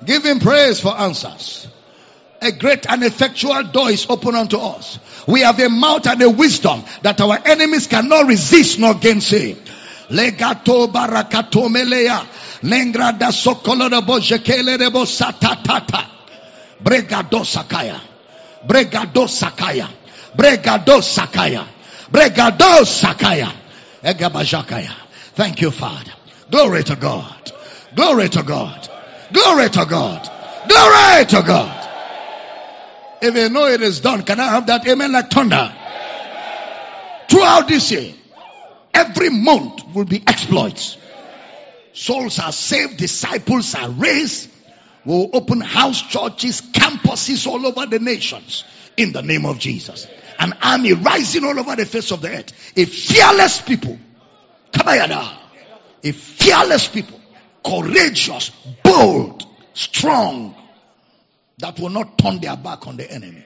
Give him praise for answers. A great and effectual door is open unto us. We have a mouth and a wisdom that our enemies cannot resist nor gainsay. Legato barakato melea. Lengrada sokolora bojekele rebo satatata. Bregado sakaya. Bregado sakaya. Bregado sakaya. Bregado sakaya. Egabajakaya. Thank you, Father. Glory to God. Glory to God. Glory to God. Glory to God. If you know it is done, can I have that amen like thunder? Throughout this year, every month will be exploits. Souls are saved, disciples are raised. We'll open house churches, campuses all over the nations in the name of Jesus. An army rising all over the face of the earth. A fearless people. Kabayada. A fearless people. Courageous, bold, strong. That will not turn their back on the enemy.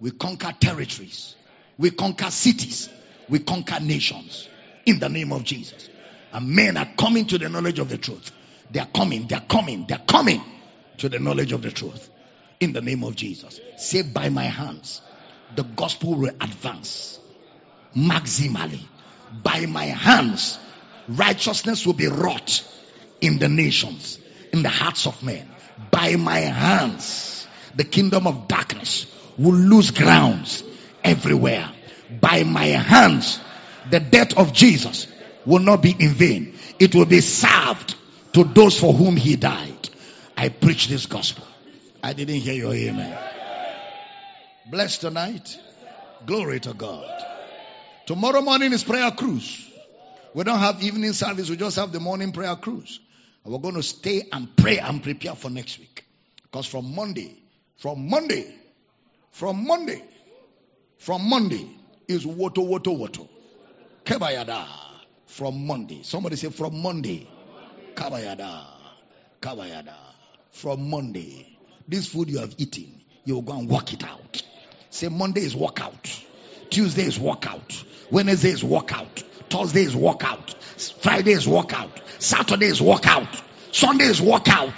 We conquer territories. We conquer cities. We conquer nations in the name of Jesus. And men are coming to the knowledge of the truth. They are coming to the knowledge of the truth in the name of Jesus. Say, by my hands, the gospel will advance maximally. By my hands, righteousness will be wrought in the nations, in the hearts of men. By my hands, the kingdom of darkness will lose grounds everywhere. By my hands, the death of Jesus will not be in vain. It will be served to those for whom he died. I preach this gospel. I didn't hear your amen. Blessed tonight. Glory to God. Tomorrow morning is prayer cruise. We don't have evening service. We just have the morning prayer cruise. And we're going to stay and pray and prepare for next week. Because from Monday, is woto. Kebayada. From Monday. Somebody say, from Monday. Kabayada. From Monday. This food you have eaten, you will go and work it out. Say, Monday is workout. Tuesday is workout. Wednesday is workout. Thursday is workout. Friday is workout. Saturday is workout. Sunday is workout.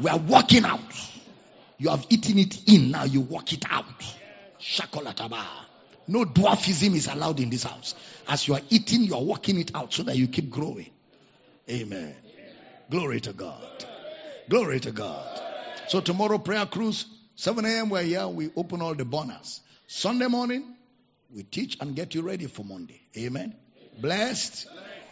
We are working out. You have eaten it in, now you work it out. Shakolataba. No dwarfism is allowed in this house. As you are eating, you are working it out so that you keep growing. Amen. Glory to God. Glory to God. So tomorrow, prayer cruise, 7 a.m. we're here. We open all the banners. Sunday morning, we teach and get you ready for Monday. Amen. Blessed.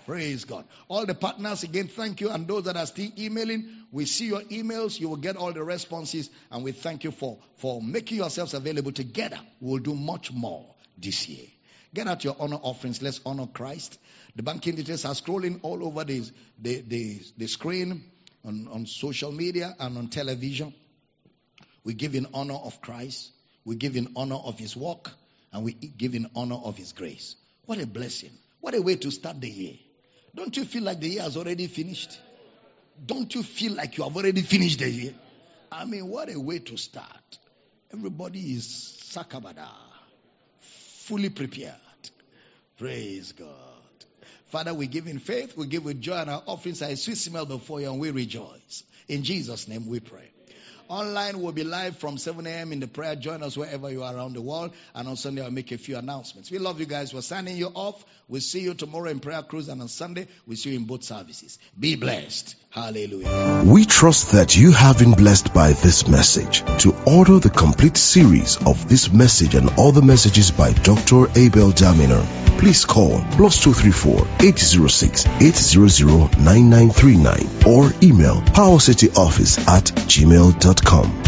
Praise God. All the partners, again, thank you. And those that are still emailing, we see your emails. You will get all the responses. And we thank you for making yourselves available. Together, we'll do much more this year. Get out your honor offerings. Let's honor Christ. The banking details are scrolling all over the screen on social media and on television. We give in honor of Christ. We give in honor of his work. And we give in honor of his grace. What a blessing. What a way to start the year. Don't you feel like the year has already finished? Don't you feel like you have already finished the year? I mean, what a way to start. Everybody is sakabada. Fully prepared. Praise God. Father, we give in faith, we give with joy, and our offerings are a sweet smell before you, and we rejoice. In Jesus' name we pray. Online will be live from 7 a.m. in the prayer. Join us wherever you are around the world. And on Sunday, I'll make a few announcements. We love you guys. We're signing you off. We'll see you tomorrow in prayer cruise. And on Sunday, we'll see you in both services. Be blessed. Hallelujah. We trust that you have been blessed by this message. To order the complete series of this message and other messages by Dr. Abel Damina, please call +234-806-800-9939 or email powercityoffice@gmail.com.